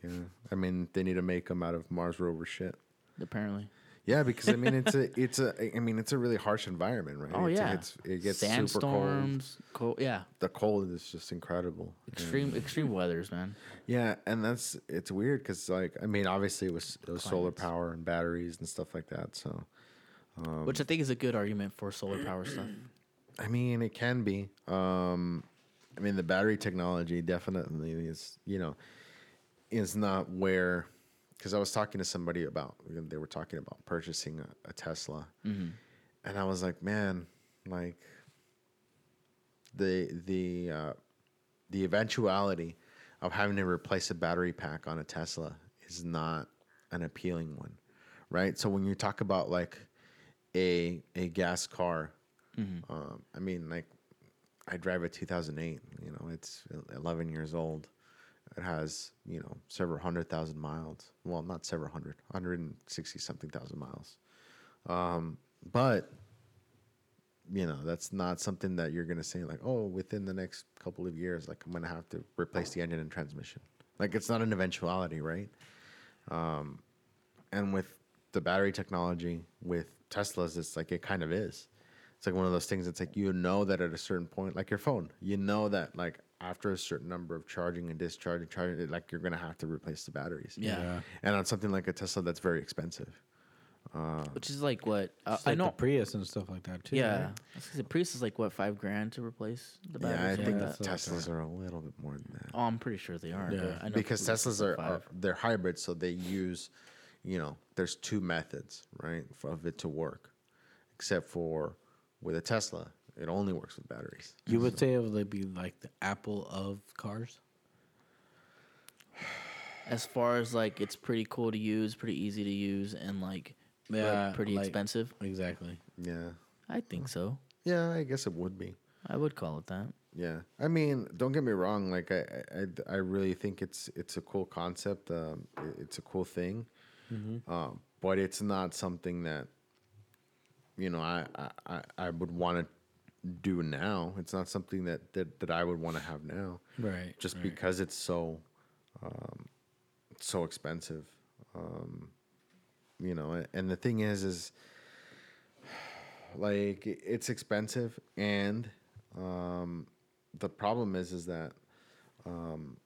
yeah. I mean, they need to make them out of Mars rover shit. Apparently. Yeah, because I mean, it's a, it's a, I mean, it's a really harsh environment, right? Oh it's, yeah, it's, it gets sandstorms, super cold. cold. Yeah, the cold is just incredible. Extreme, yeah. extreme weathers, man. Yeah, and that's it's weird because, like, I mean, obviously it was, it was solar power and batteries and stuff like that. So, um, which I think is a good argument for solar power stuff. I mean, it can be. Um, I mean, the battery technology definitely is, you know, is not where, because I was talking to somebody about, they were talking about purchasing a, a Tesla. Mm-hmm. And I was like, man, like the, the, uh, the eventuality of having to replace a battery pack on a Tesla is not an appealing one. Right. So when you talk about like a, a gas car, Mm-hmm. Um, I mean, like, I drive a two thousand eight, you know, it's eleven years old. It has, you know, several hundred thousand miles. Well, not several hundred, one hundred sixty something thousand miles. Um, but, you know, that's not something that you're going to say like, oh, within the next couple of years, like I'm going to have to replace the engine and transmission. Like it's not an eventuality, right? Um, and with the battery technology, with Teslas, it's like it kind of is. It's like one of those things that's like, you know that at a certain point, like your phone, you know that like after a certain number of charging and discharging, charging, like you're going to have to replace the batteries. Yeah. yeah. And on something like a Tesla, that's very expensive. Uh, Which is like what? Uh, I like know. The Prius and stuff like that too. Yeah. Right? The Prius is like what, five grand to replace the batteries? Yeah, I think yeah, the Teslas like are a little bit more than that. Oh, I'm pretty sure they are. Yeah. I know because Teslas are, are, they're hybrids, so they use, you know, there's two methods, right, of it to work, except for, with a Tesla, it only works with batteries. You would so. say it would be like the Apple of cars? As far as, like, it's pretty cool to use, pretty easy to use, and, like, yeah, like pretty like, expensive? Exactly. Yeah. I think so. Yeah, I guess it would be. I would call it that. Yeah. I mean, don't get me wrong. Like, I I, I really think it's it's a cool concept. Um, it's a cool thing. Mm-hmm. Um, but it's not something that, you know, I, I, I would want to do now. It's not something that, that, that I would want to have now. Right. Just right. because it's so um, so expensive. Um, you know, and the thing is, is like it's expensive, and um, the problem is, is that um,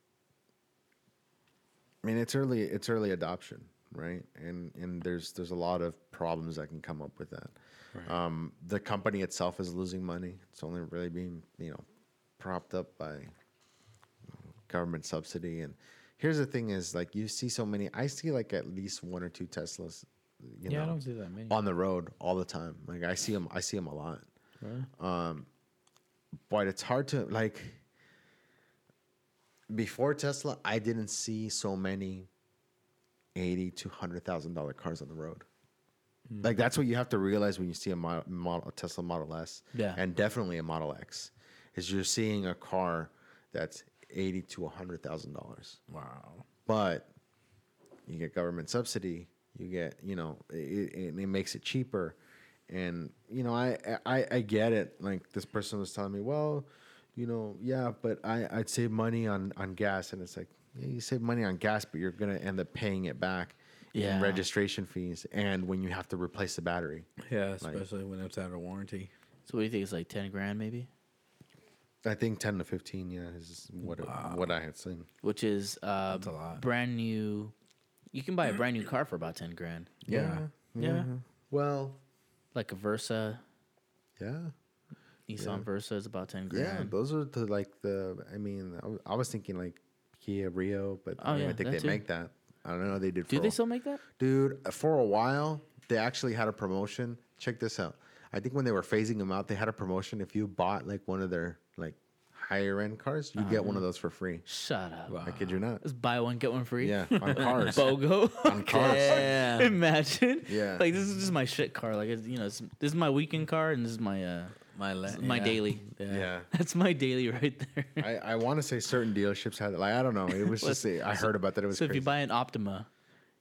I mean, it's early, it's early adoption, right? And and there's there's a lot of problems that can come up with that. Right. Um, the company itself is losing money. It's only really being, you know, propped up by government subsidy. And here's the thing is, like, you see so many, I see like at least one or two Teslas, you yeah, know, I don't see that many. On the road all the time. Like I see them, I see them a lot. Right. Um, but it's hard to, like, before Tesla, I didn't see so many eighty thousand dollars to one hundred thousand dollars cars on the road. Mm. Like, that's what you have to realize when you see a, model, model, a Tesla Model S, yeah, and definitely a Model X, is you're seeing a car that's eighty thousand dollars to one hundred thousand dollars. Wow. But you get government subsidy, you get, you know, it, it, it makes it cheaper. And, you know, I, I, I get it. Like, this person was telling me, well, you know, yeah, but I, I'd save money on, on gas. And it's like, yeah, you save money on gas, but you're going to end up paying it back yeah. in registration fees and when you have to replace the battery. Yeah, especially like, when it's out of warranty. So what do you think? It's like ten grand maybe? I think ten to fifteen, yeah, is what wow. it, what I had seen. Which is uh, That's a lot. Brand new. You can buy a brand new car for about ten grand. Yeah. Yeah. yeah. yeah. Well. Like a Versa. Yeah. Nissan yeah. Versa is about ten grand. Yeah, those are the, like the, I mean, I, w- I was thinking like Kia Rio, but oh, I don't yeah, think they too. make that. I don't know. They did. Do they a, still make that? Dude, for a while, they actually had a promotion. Check this out. I think when they were phasing them out, they had a promotion. If you bought like one of their like higher end cars, you uh-huh. get one of those for free. Shut up. Wow. I kid you not. Just buy one, get one free. Yeah, on cars. BOGO. On cars. Yeah. Imagine. Yeah. Like, this is just my shit car. Like, it's, you know, it's, this is my weekend car, and this is my... Uh, My le- my yeah. daily, yeah. yeah, that's my daily right there. I, I want to say certain dealerships had it. Like I don't know, it was just a, I so, heard about that. It was so crazy. If you buy an Optima,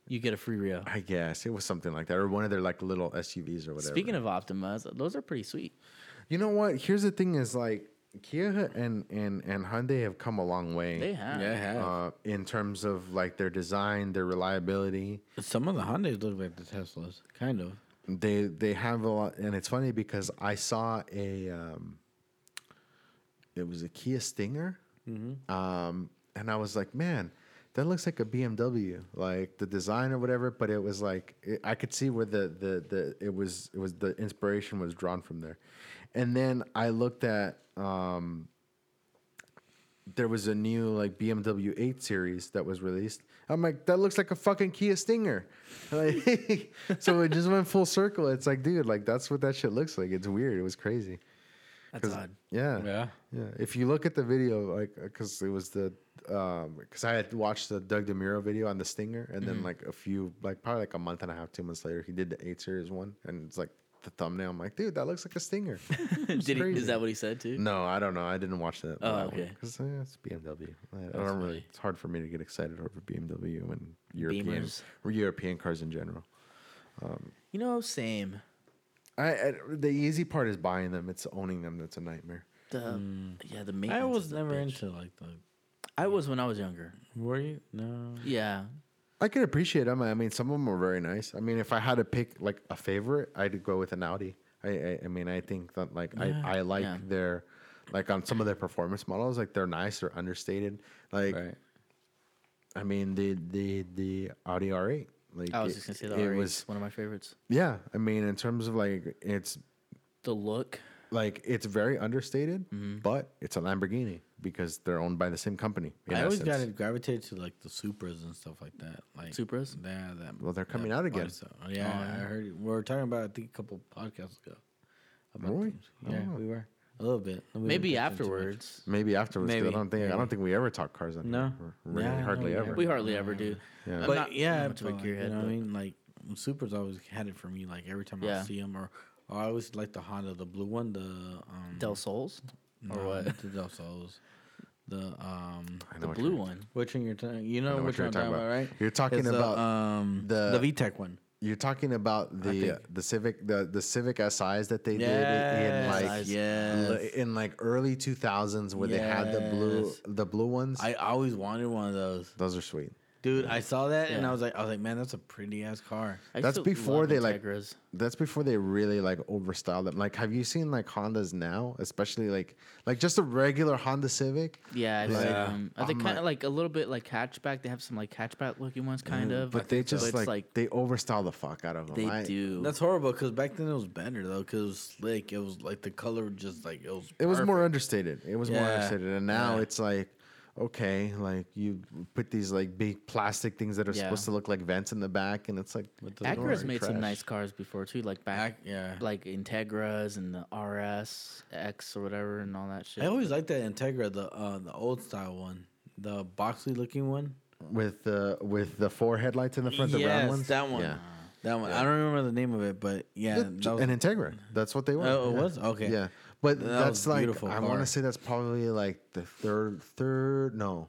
you get a free Rio. I guess it was something like that, or one of their like little S U Vs or whatever. Speaking of Optimas, those are pretty sweet. You know what? Here's the thing: is like Kia and and and Hyundai have come a long way. They have, yeah, have. Uh, in terms of like their design, their reliability. Some of the Hyundais look like the Teslas, kind of. They they have a lot, and it's funny because I saw a, um, it was a Kia Stinger, mm-hmm. um, and I was like, man, that looks like a B M W, like the design or whatever. But it was like it, I could see where the, the, the it was it was the inspiration was drawn from there, and then I looked at um, there was a new like B M W eight Series that was released. I'm like, that looks like a fucking Kia Stinger. Like, so it just went full circle. It's like, dude, like that's what that shit looks like. It's weird. It was crazy. That's odd. Yeah. Yeah. Yeah. If you look at the video, like, because it was the, um, because I had watched the Doug DeMuro video on the Stinger, and then mm-hmm. like a few, like probably like a month and a half, two months later, he did the eight Series one, and it's like the thumbnail. I'm like, dude, that looks like a Stinger. Did he, is that what he said too? No, I don't know. I didn't watch that. Oh, that okay. Because uh, it's B M W. I, I don't really. It's hard for me to get excited over B M W and European or European cars in general. Um, you know, same. I, I the easy part is buying them. It's owning them that's a nightmare. The, mm. Yeah, the maintenance. I was never bitch. into like the. I was when I was younger. Were you? No. Yeah. I can appreciate them. I mean, some of them are very nice. I mean, if I had to pick like a favorite, I'd go with an Audi. I, I, I mean, I think that like yeah. I, I like yeah. their, like on some of their performance models, like they're nice, they're understated. Like, right. I mean, the the the Audi R eight. Like, I was it, just gonna say the R eight was one of my favorites. Yeah, I mean, in terms of like it's the look. Like, it's very understated, mm-hmm. but it's a Lamborghini because they're owned by the same company. I always got to gravitate to, like, the Supras and stuff like that. Like Supras? Yeah. That, well, they're coming out again. So. Yeah, oh, I heard it. We were talking about it, I think, a couple podcasts ago. About really? Yeah, oh. we were. A little bit. We Maybe afterwards. Maybe afterwards. Maybe. I don't think Maybe. I don't think we ever talk cars on no. here. Really, no. Hardly no, ever. We hardly no. ever do. Yeah. But, but not, yeah, but, like, your head, you know what I mean? Like, Supras always had it for me. Like, every time yeah. I see them or... Oh, I always like the Honda, the blue one, the um, Del Sol's, no, or what? The Del Sol's, the um, the blue one. Which one you're talking? You know, know which one I'm talking about, about, right? You're talking it's about the, um, the the VTEC one. You're talking about the uh, the Civic the, the Civic S Is that they yes. did in like yes. in like early two thousands where yes. they had the blue the blue ones. I always wanted one of those. Those are sweet. Dude, I saw that yeah. and I was like, I was like, man, that's a pretty ass car. I that's before they Integras. like, that's before they really like overstyled them. Like, have you seen like Hondas now, especially like, like just a regular Honda Civic? Yeah, like, yeah. Um, are they kind of like a little bit like hatchback? They have some like hatchback looking ones, kind mm, of. But I they just so. like, like they overstyle the fuck out of them. They I, do. That's horrible because back then it was better though, because like it was like the color just like it was. It perfect. was more understated. It was yeah. more understated, and now yeah. it's like. Okay, like you put these like big plastic things that are yeah. supposed to look like vents in the back, and it's like Acura's made trash. some nice cars before too, like back, Ac- yeah, like Integras and the R S X or whatever, and all that shit. I always liked that Integra, the uh, the old style one, the boxy looking one with the uh, with the four headlights in the front, yes, the round ones. That one, yeah. that one. Yeah. I don't remember the name of it, but yeah, yeah that was an Integra. That's what they were. Oh, it yeah. was okay. Yeah. But that that's like, I want to say that's probably like the third, third, no,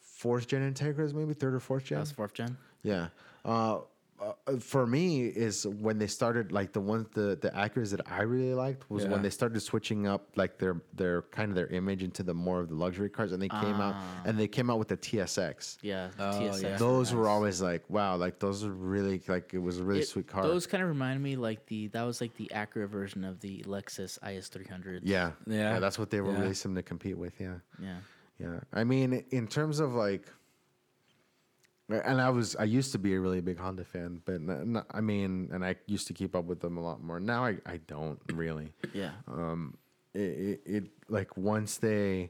fourth gen Integras, maybe third or fourth gen. That's fourth gen. Yeah. Uh, uh, for me is when they started like the one, the, the Acuras that I really liked was yeah. when they started switching up like their, their kind of their image into the more of the luxury cars, and they came uh, out and they came out with the T S X. Yeah. The oh, T S X. Yeah. Those were always like, wow, like those are really like, it was a really it, sweet car. Those kind of remind me like the, that was like the Acura version of the Lexus I S three hundred. Yeah. Yeah. yeah that's what they were yeah. releasing to compete with. Yeah. Yeah. Yeah. I mean, in terms of like, and I was I used to be a really big Honda fan, but not, I mean, and I used to keep up with them a lot more. Now I, I don't really. Yeah. Um. It, it, it like once they,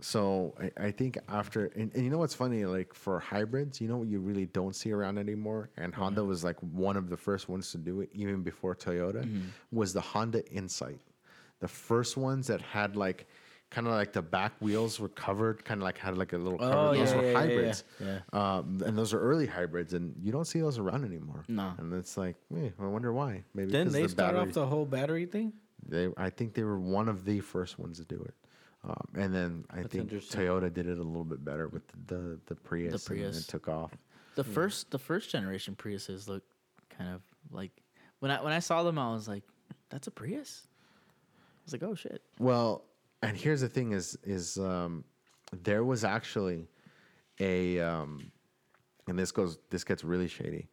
so I, I think after and, and you know what's funny, like for hybrids, you know what you really don't see around anymore, and mm-hmm. Honda was like one of the first ones to do it, even before Toyota, mm-hmm. was the Honda Insight, the first ones that had like. Kind of like the back wheels were covered, kind of like had like a little cover. Oh, those yeah, were yeah, hybrids. Yeah, yeah. Um, and those are early hybrids, and you don't see those around anymore. No. And it's like, eh, I wonder why. Maybe Didn't they the start battery, off the whole battery thing? They, I think they were one of the first ones to do it. Um, and then I That's think Toyota did it a little bit better with the, the, the Prius. The Prius. And it took off. The yeah. first the first generation Priuses look kind of like... When I, when I saw them, I was like, that's a Prius? I was like, oh, shit. Well... And here's the thing is, is um, there was actually a, um, and this goes, this gets really shady.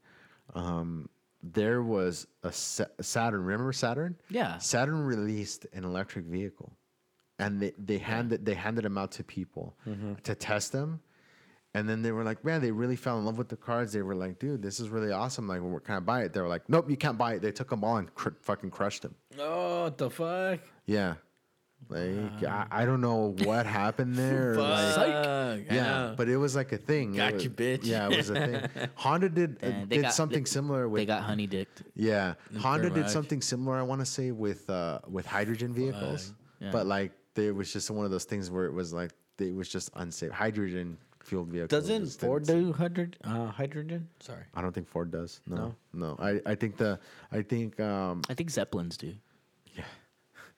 Um, there was a Sa- Saturn, remember Saturn? Yeah. Saturn released an electric vehicle and they, they handed, they handed them out to people mm-hmm. to test them. And then they were like, man, they really fell in love with the cars. They were like, dude, this is really awesome. Like, well, can I buy it? They were like, nope, you can't buy it. They took them all and cr- fucking crushed them. Oh, what the fuck? Yeah. Like, um, I, I don't know what happened there. Like, yeah, yeah, but it was like a thing. Got was, you, bitch. Yeah, it was a thing. Honda did uh, did got, something they, similar. With, they got honey dicked. Yeah, it's Honda did much. something similar. I want to say with uh, with hydrogen vehicles, uh, yeah. but like it was just one of those things where it was like it was just unsafe. Hydrogen fueled vehicles. Doesn't Ford do hydrogen? Uh, hydrogen? Sorry, I don't think Ford does. No, no. no. I, I think the I think um, I think Zeppelins do. Yeah,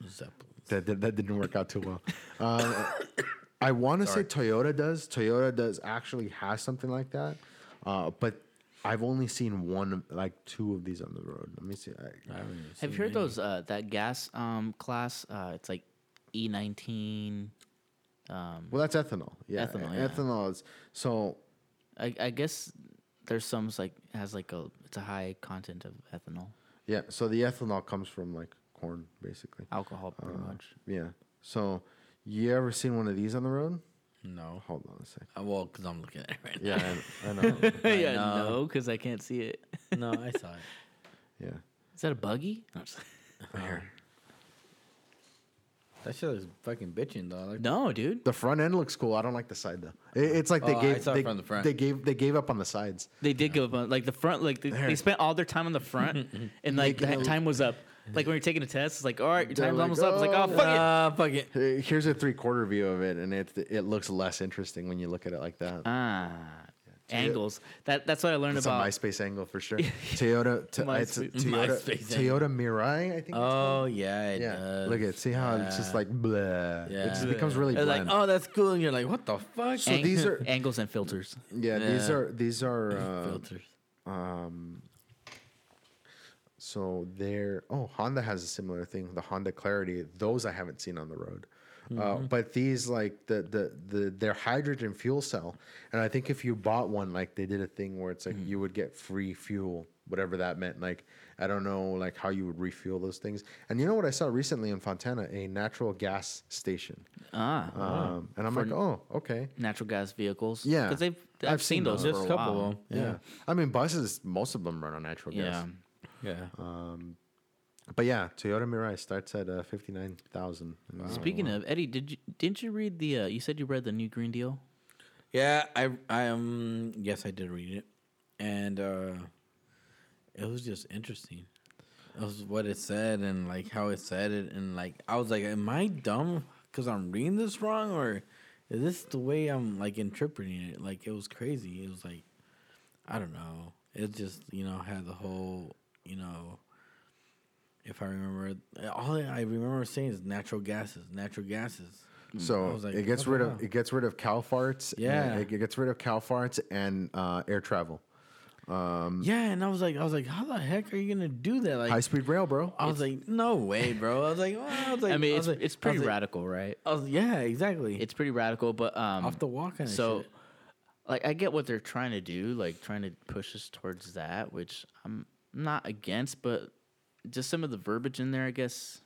Zeppelin. That, that, that didn't work out too well. Um, I want to say Toyota does. Toyota does actually has something like that. Uh, but I've only seen one, like two of these on the road. Let me see. I, I haven't Have you heard any. those, uh, that gas um, class? Uh, it's like E nineteen. Um, well, that's ethanol. Yeah. Ethanol. Yeah. Ethanol is. So I, I guess there's some like, has like a, it's a high content of ethanol. Yeah. So the ethanol comes from like, corn, basically. Alcohol, pretty uh, much. Yeah. So, you ever seen one of these on the road? No. Hold on a second. Uh, well, because I'm looking at it right yeah, now. Yeah, I, I know. yeah, I know. No, because I can't see it. No, I saw it. Yeah. Is that a buggy? No, here. That shit looks fucking bitching, though. Like no, dude. The front end looks cool. I don't like the side, though. It, it's like oh, they gave I saw they, from the front. they gave they gave up on the sides. They did yeah. give up on like the front. Like they, they spent all their time on the front, and like that look- time was up. Like when you're taking a test, it's like, all right, your time's like, almost oh, up. It's like, oh, fuck uh, it. Fuck it. Here's a three-quarter view of it, and it it looks less interesting when you look at it like that. Ah, yeah. angles. That That's what I learned that's about. It's a MySpace angle for sure. Toyota to, My it's sp- Toyota, Toyota Mirai, I think it's called. Oh, yeah, it yeah. does. Look at it. See how yeah. it's just like, blah. Yeah. It just becomes really bland. It's like, oh, that's cool. And you're like, what the fuck? So Ang- these are angles and filters. Yeah, yeah. these are... These are uh, filters. Um... So there, oh, Honda has a similar thing. The Honda Clarity, those I haven't seen on the road. Mm-hmm. Uh, but these, like, the, the, the their hydrogen fuel cell, and I think if you bought one, like, they did a thing where it's like mm-hmm. you would get free fuel, whatever that meant. Like, I don't know, like, how you would refuel those things. And you know what I saw recently in Fontana? A natural gas station. Ah. Um, wow. And I'm for like, oh, okay. Natural gas vehicles. Yeah. Because they've I've, I've seen, seen those, those for a couple while. Of them. Yeah. yeah. I mean, buses, most of them run on natural gas. Yeah. Yeah. Um, But yeah, Toyota Mirai starts at uh, fifty-nine thousand. Wow. Speaking of Eddie, did you didn't you read the? Uh, you said you read the new Green Deal. Yeah, I I um yes I did read it, and uh, it was just interesting. It was what it said and like how it said it, and like I was like, am I dumb because I'm reading this wrong, or is this the way I'm like interpreting it? Like it was crazy. It was like I don't know. It just you know had the whole you know. If I remember, all I remember saying is natural gases, natural gases. So like, it gets rid of know? it gets rid of cow farts. Yeah, and it gets rid of cow farts and uh, air travel. Um, yeah, and I was like, I was like, how the heck are you gonna do that? Like high speed rail, bro. I was it's, like, no way, bro. I was like, well, I, was like I mean, I it's, like, it's pretty like, radical, right? I was, yeah, exactly. It's pretty radical, but um, off the wall kind of so, shit. Like, I get what they're trying to do, like trying to push us towards that, which I'm not against, but. Just some of the verbiage in there, I guess,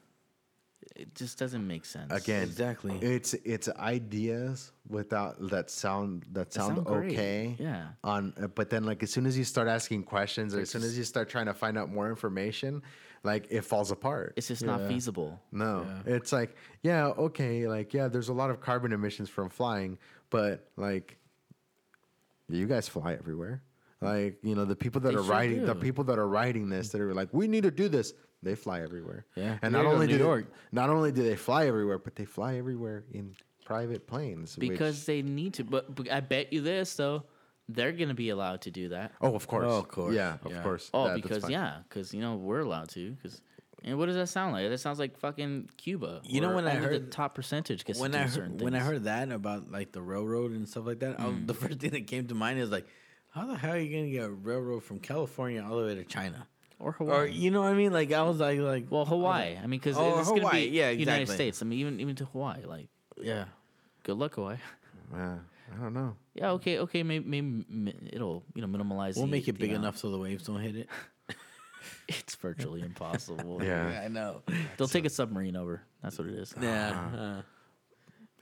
it just doesn't make sense. Again, exactly. It's it's ideas without that sound that sound, sound okay. Yeah. On but then like as soon as you start asking questions or it's as soon as you start trying to find out more information, like it falls apart. It's just yeah. not feasible. No, yeah. It's like yeah, okay, like yeah, there's a lot of carbon emissions from flying, but like you guys fly everywhere. Like, you know, the people that they are sure writing do. the people that are writing this that are like, we need to do this, they fly everywhere. Yeah. And not only do they, not only do they fly everywhere, but they fly everywhere in private planes. Because which... they need to. But, but I bet you this though, they're gonna be allowed to do that. Oh, of course. Oh, of course. Yeah, yeah. of course. Oh, that, because yeah, because you know, we're allowed to, because and what does that sound like? That sounds like fucking Cuba. You know, when I heard the top percentage gets to do certain things. When I heard that about like the railroad and stuff like that, mm. I was, the first thing that came to mind is like, how the hell are you going to get a railroad from California all the way to China? Or Hawaii. Or, you know what I mean? Like, I was like, like well, Hawaii. I, like, I mean, because oh, it's going to be yeah, exactly. United States. I mean, even even to Hawaii. Like, yeah. Good luck, Hawaii. Yeah. I don't know. Yeah, okay, okay. Maybe, maybe it'll, you know, minimalize. We'll the, make it big know. enough so the waves don't hit it. It's virtually impossible. yeah. yeah, I know. They'll so. take a submarine over. That's what it is. Yeah. Uh, uh,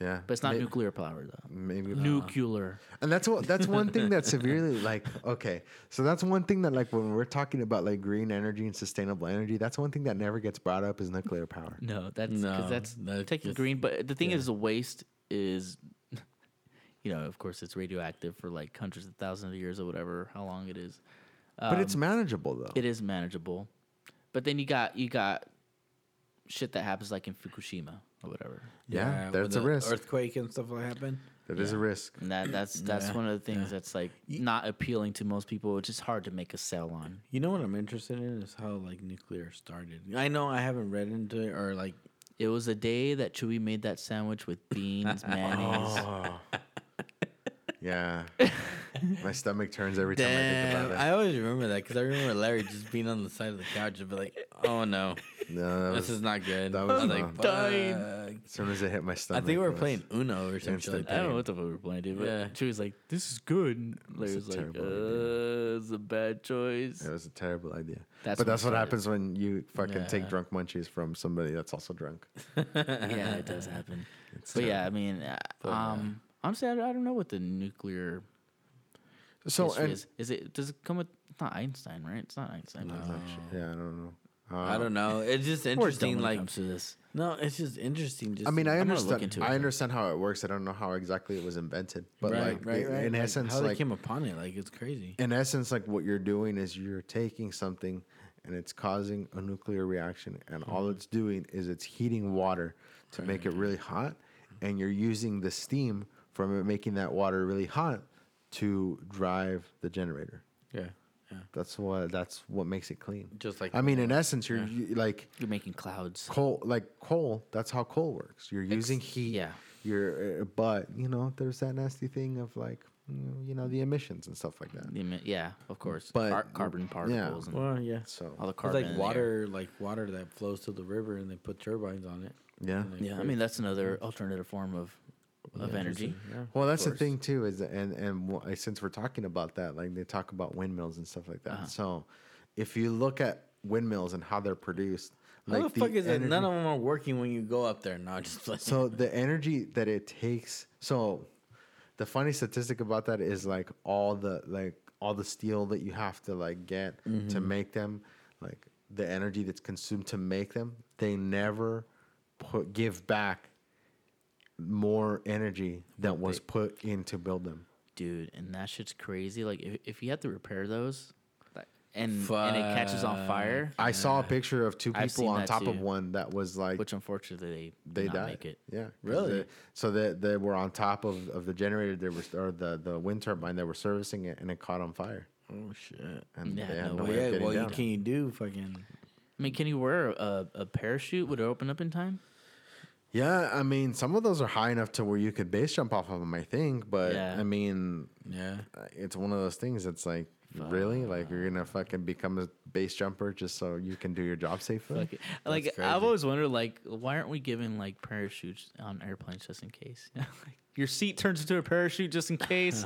Yeah, but it's not maybe, nuclear power though. Maybe nuclear. And that's what that's one thing that's severely like. Okay, so that's one thing that like when we're talking about like green energy and sustainable energy, that's one thing that never gets brought up is nuclear power. No, that's no, cause that's, that's technically green. But the thing yeah. is, the waste is, you know, of course it's radioactive for like hundreds of thousands of years or whatever, how long it is. Um, but it's manageable though. It is manageable, but then you got you got shit that happens like in Fukushima. Or whatever. Yeah, yeah that's a risk. Earthquake and stuff will happen. That yeah. is a risk. And that that's that's yeah. one of the things yeah. that's like not appealing to most people. It's just hard to make a sell on. You know what I'm interested in is how like nuclear started. I know I haven't read into it or like it was a day that Chewie made that sandwich with beans, mayonnaise. Oh. Yeah. My stomach turns every time Damn. I think about it. I always remember that because I remember Larry just being on the side of the couch and be like, oh no. No, this was, is not good. That was, I was like, I'm dying. Fuck. As soon as it hit my stomach. I think we were playing Uno or something like that. I don't know what the fuck we were playing, dude. But yeah. She was like, this is good. And Larry was like, uh, it's a bad choice. It was a terrible idea. That's but that's what happens when you fucking yeah. take drunk munchies from somebody that's also drunk. Yeah, it does happen. It's but terrible. Yeah, I mean, but, um, uh, honestly, I don't know what the nuclear... So and is. is it does it come with it's not Einstein, right? It's not Einstein. No. Yeah, I don't know. Uh, I don't know. It's just interesting. Like, comes to this. No, it's just interesting. Just I mean, I understand. I understand how it works. I don't know how exactly it was invented, but right, like right, right, in right. essence, how like, they came upon it, like it's crazy. In essence, like what you're doing is you're taking something, and it's causing a nuclear reaction, and mm-hmm. all it's doing is it's heating water to right. make it really hot, and you're using the steam from it making that water really hot to drive the generator. Yeah. Yeah. That's what that's what makes it clean. Just like I mean, in essence, you're yeah. you, like you're making clouds. Coal, like coal. That's how coal works. You're using Ex- heat. Yeah. You're, uh, but you know, there's that nasty thing of like, you know, the emissions and stuff like that. The emi- yeah, of course. But Car- carbon particles. Yeah. And well, yeah. So all the carbon. It's like water, like water that flows to the river, and they put turbines on it. Yeah. Yeah. I mean, that's another alternative form of of yeah, energy. Yeah, well, that's the thing too, is and and since we're talking about that, like they talk about windmills and stuff like that. Uh-huh. So if you look at windmills and how they're produced, like how the, the fuck is energy, it? None of them are working when you go up there. No, just like so the energy that it takes. So the funny statistic about that is like all the like all the steel that you have to like get mm-hmm. to make them, like the energy that's consumed to make them, they never put give back more energy than was put in to build them. Dude, and that shit's crazy. Like if if you had to repair those and Fuck. and it catches on fire. I yeah. saw a picture of two people on top too. of one that was like, which unfortunately they they did not make it. Yeah, really. They, so they they were on top of, of the generator. They were or the, the wind turbine. They were servicing it and it caught on fire. Oh shit! And yeah, they had no, no way. way of getting well, down. You can't do fucking. I mean, can you wear a, a parachute? Would it open up in time? Yeah, I mean, some of those are high enough to where you could base jump off of them, I think. But yeah. I mean, yeah, it's one of those things. That's like. Fuck. Really? Like you're gonna fucking become a base jumper just so you can do your job safely? Like I've always wondered, like why aren't we giving like parachutes on airplanes just in case? You know, like your seat turns into a parachute just in case,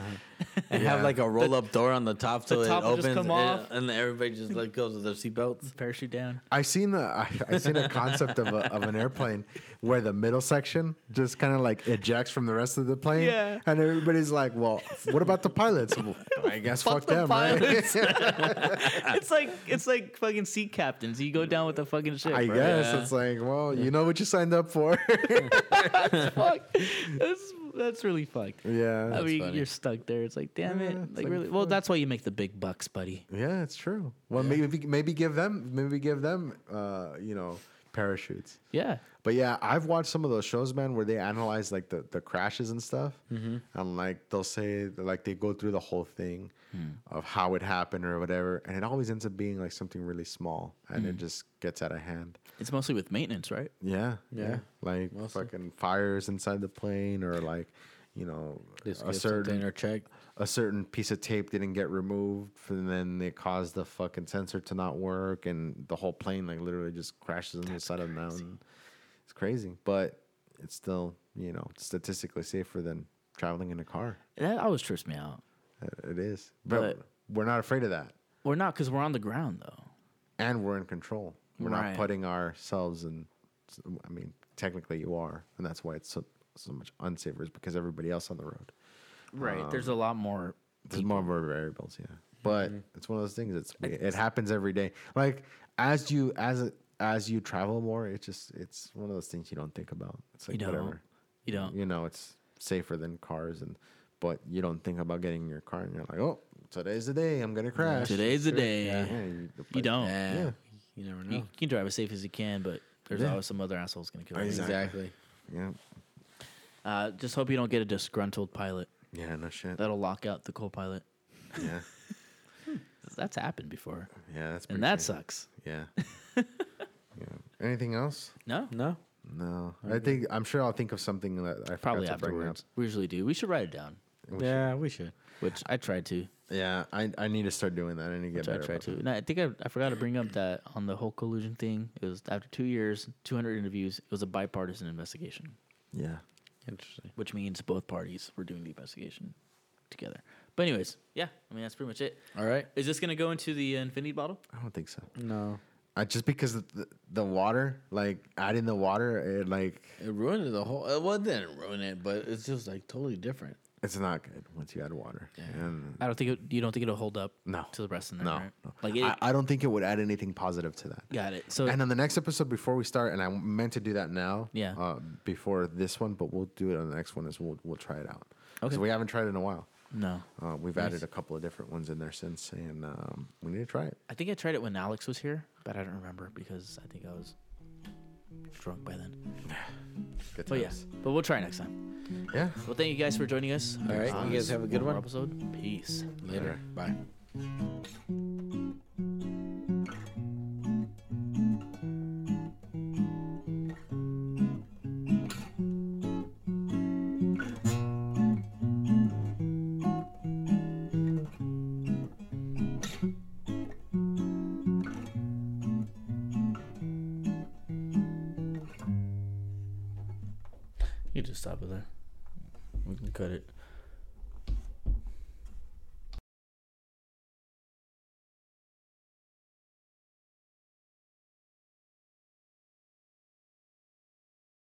and yeah. have like a roll up door on the top so the top it opens just come off. And everybody just like goes with their seatbelts, parachute down. I seen the I, I seen a concept of a, of an airplane where the middle section just kind of like ejects from the rest of the plane, yeah. and everybody's like, well, what about the pilots? Well, I guess fuck, fuck the them, pilot. Right? It's like it's like fucking sea captains. You go down with the fucking ship. I right? guess yeah. it's like, well, you know what you signed up for. That's fuck. That's that's really fucked. Yeah. I mean, funny. You're stuck there. It's like, damn yeah, it. Like, like really. Fuck. Well, that's why you make the big bucks, buddy. Yeah, it's true. Well, yeah. maybe maybe give them maybe give them uh, you know, parachutes. Yeah. But yeah, I've watched some of those shows, man, where they analyze like the, the crashes and stuff. Mm-hmm. And like they'll say like they go through the whole thing mm. of how it happened or whatever. And it always ends up being like something really small and mm. it just gets out of hand. It's mostly with maintenance, right? Yeah. Yeah. yeah. Like mostly. Fucking fires inside the plane or like, you know, just a certain check. A certain piece of tape didn't get removed, and then they caused the fucking sensor to not work, and the whole plane like literally just crashes on the side of the mountain. It's crazy, but it's still, you know, statistically safer than traveling in a car. That always trips me out. It is, but, but we're not afraid of that. We're not, because we're on the ground though, and we're in control. We're right. not putting ourselves in. I mean, technically, you are, and that's why it's so. so much unsafer is because everybody else on the road. Right. Um, there's a lot more. There's people. more more variables, yeah. But mm-hmm. it's one of those things. It's it happens every day. Like as you as as you travel more, it's just it's one of those things you don't think about. It's like you whatever. You don't. You know, it's safer than cars, and but you don't think about getting in your car and you're like, oh, today's the day I'm gonna crash. Today's the day. Yeah. Yeah, you, you don't. Yeah. yeah. You never know. You can drive as safe as you can, but there's yeah. always some other asshole's gonna kill you. Exactly. Yeah. Uh, just hope you don't get a disgruntled pilot. Yeah, no shit. That'll lock out the co-pilot. Yeah. That's happened before. Yeah, that's And that strange. Sucks. Yeah. yeah. Anything else? No. No. No. I think I'm sure I'll think of something that I probably afterwards. We usually do. We should write it down. We yeah, should. we should. Which I tried to. Yeah, I I need to start doing that. I need to get Which better. I tried to. No, I think I, I forgot to bring up that on the whole collusion thing. It was after two years, two hundred interviews. It was a bipartisan investigation. Yeah. Interesting. Which means both parties were doing the investigation together. But anyways, yeah, I mean, that's pretty much it. All right. Is this going to go into the uh, infinity bottle? I don't think so. No. I, just because of the, the water, like, adding the water, it, like... It ruined the whole... Well, it didn't ruin it, but it's just, like, totally different. It's not good once you add water. Yeah. And I don't think... It, you don't think it'll hold up no. to the rest of the night, no, right? no. Like it, I, I don't think it would add anything positive to that. Got it. So, and on the next episode, before we start, and I meant to do that now, yeah. uh, before this one, but we'll do it on the next one, is we'll we'll try it out. Okay. So we haven't tried it in a while. No. Uh, we've nice. added a couple of different ones in there since, and um, we need to try it. I think I tried it when Alex was here, but I don't remember because I think I was... drunk by then. Good but yes, yeah, but we'll try next time. Yeah. Well, thank you guys for joining us. All right. You guys have a good one. Episode. Peace. Later. Later. Bye. You just stop it there. We can cut it.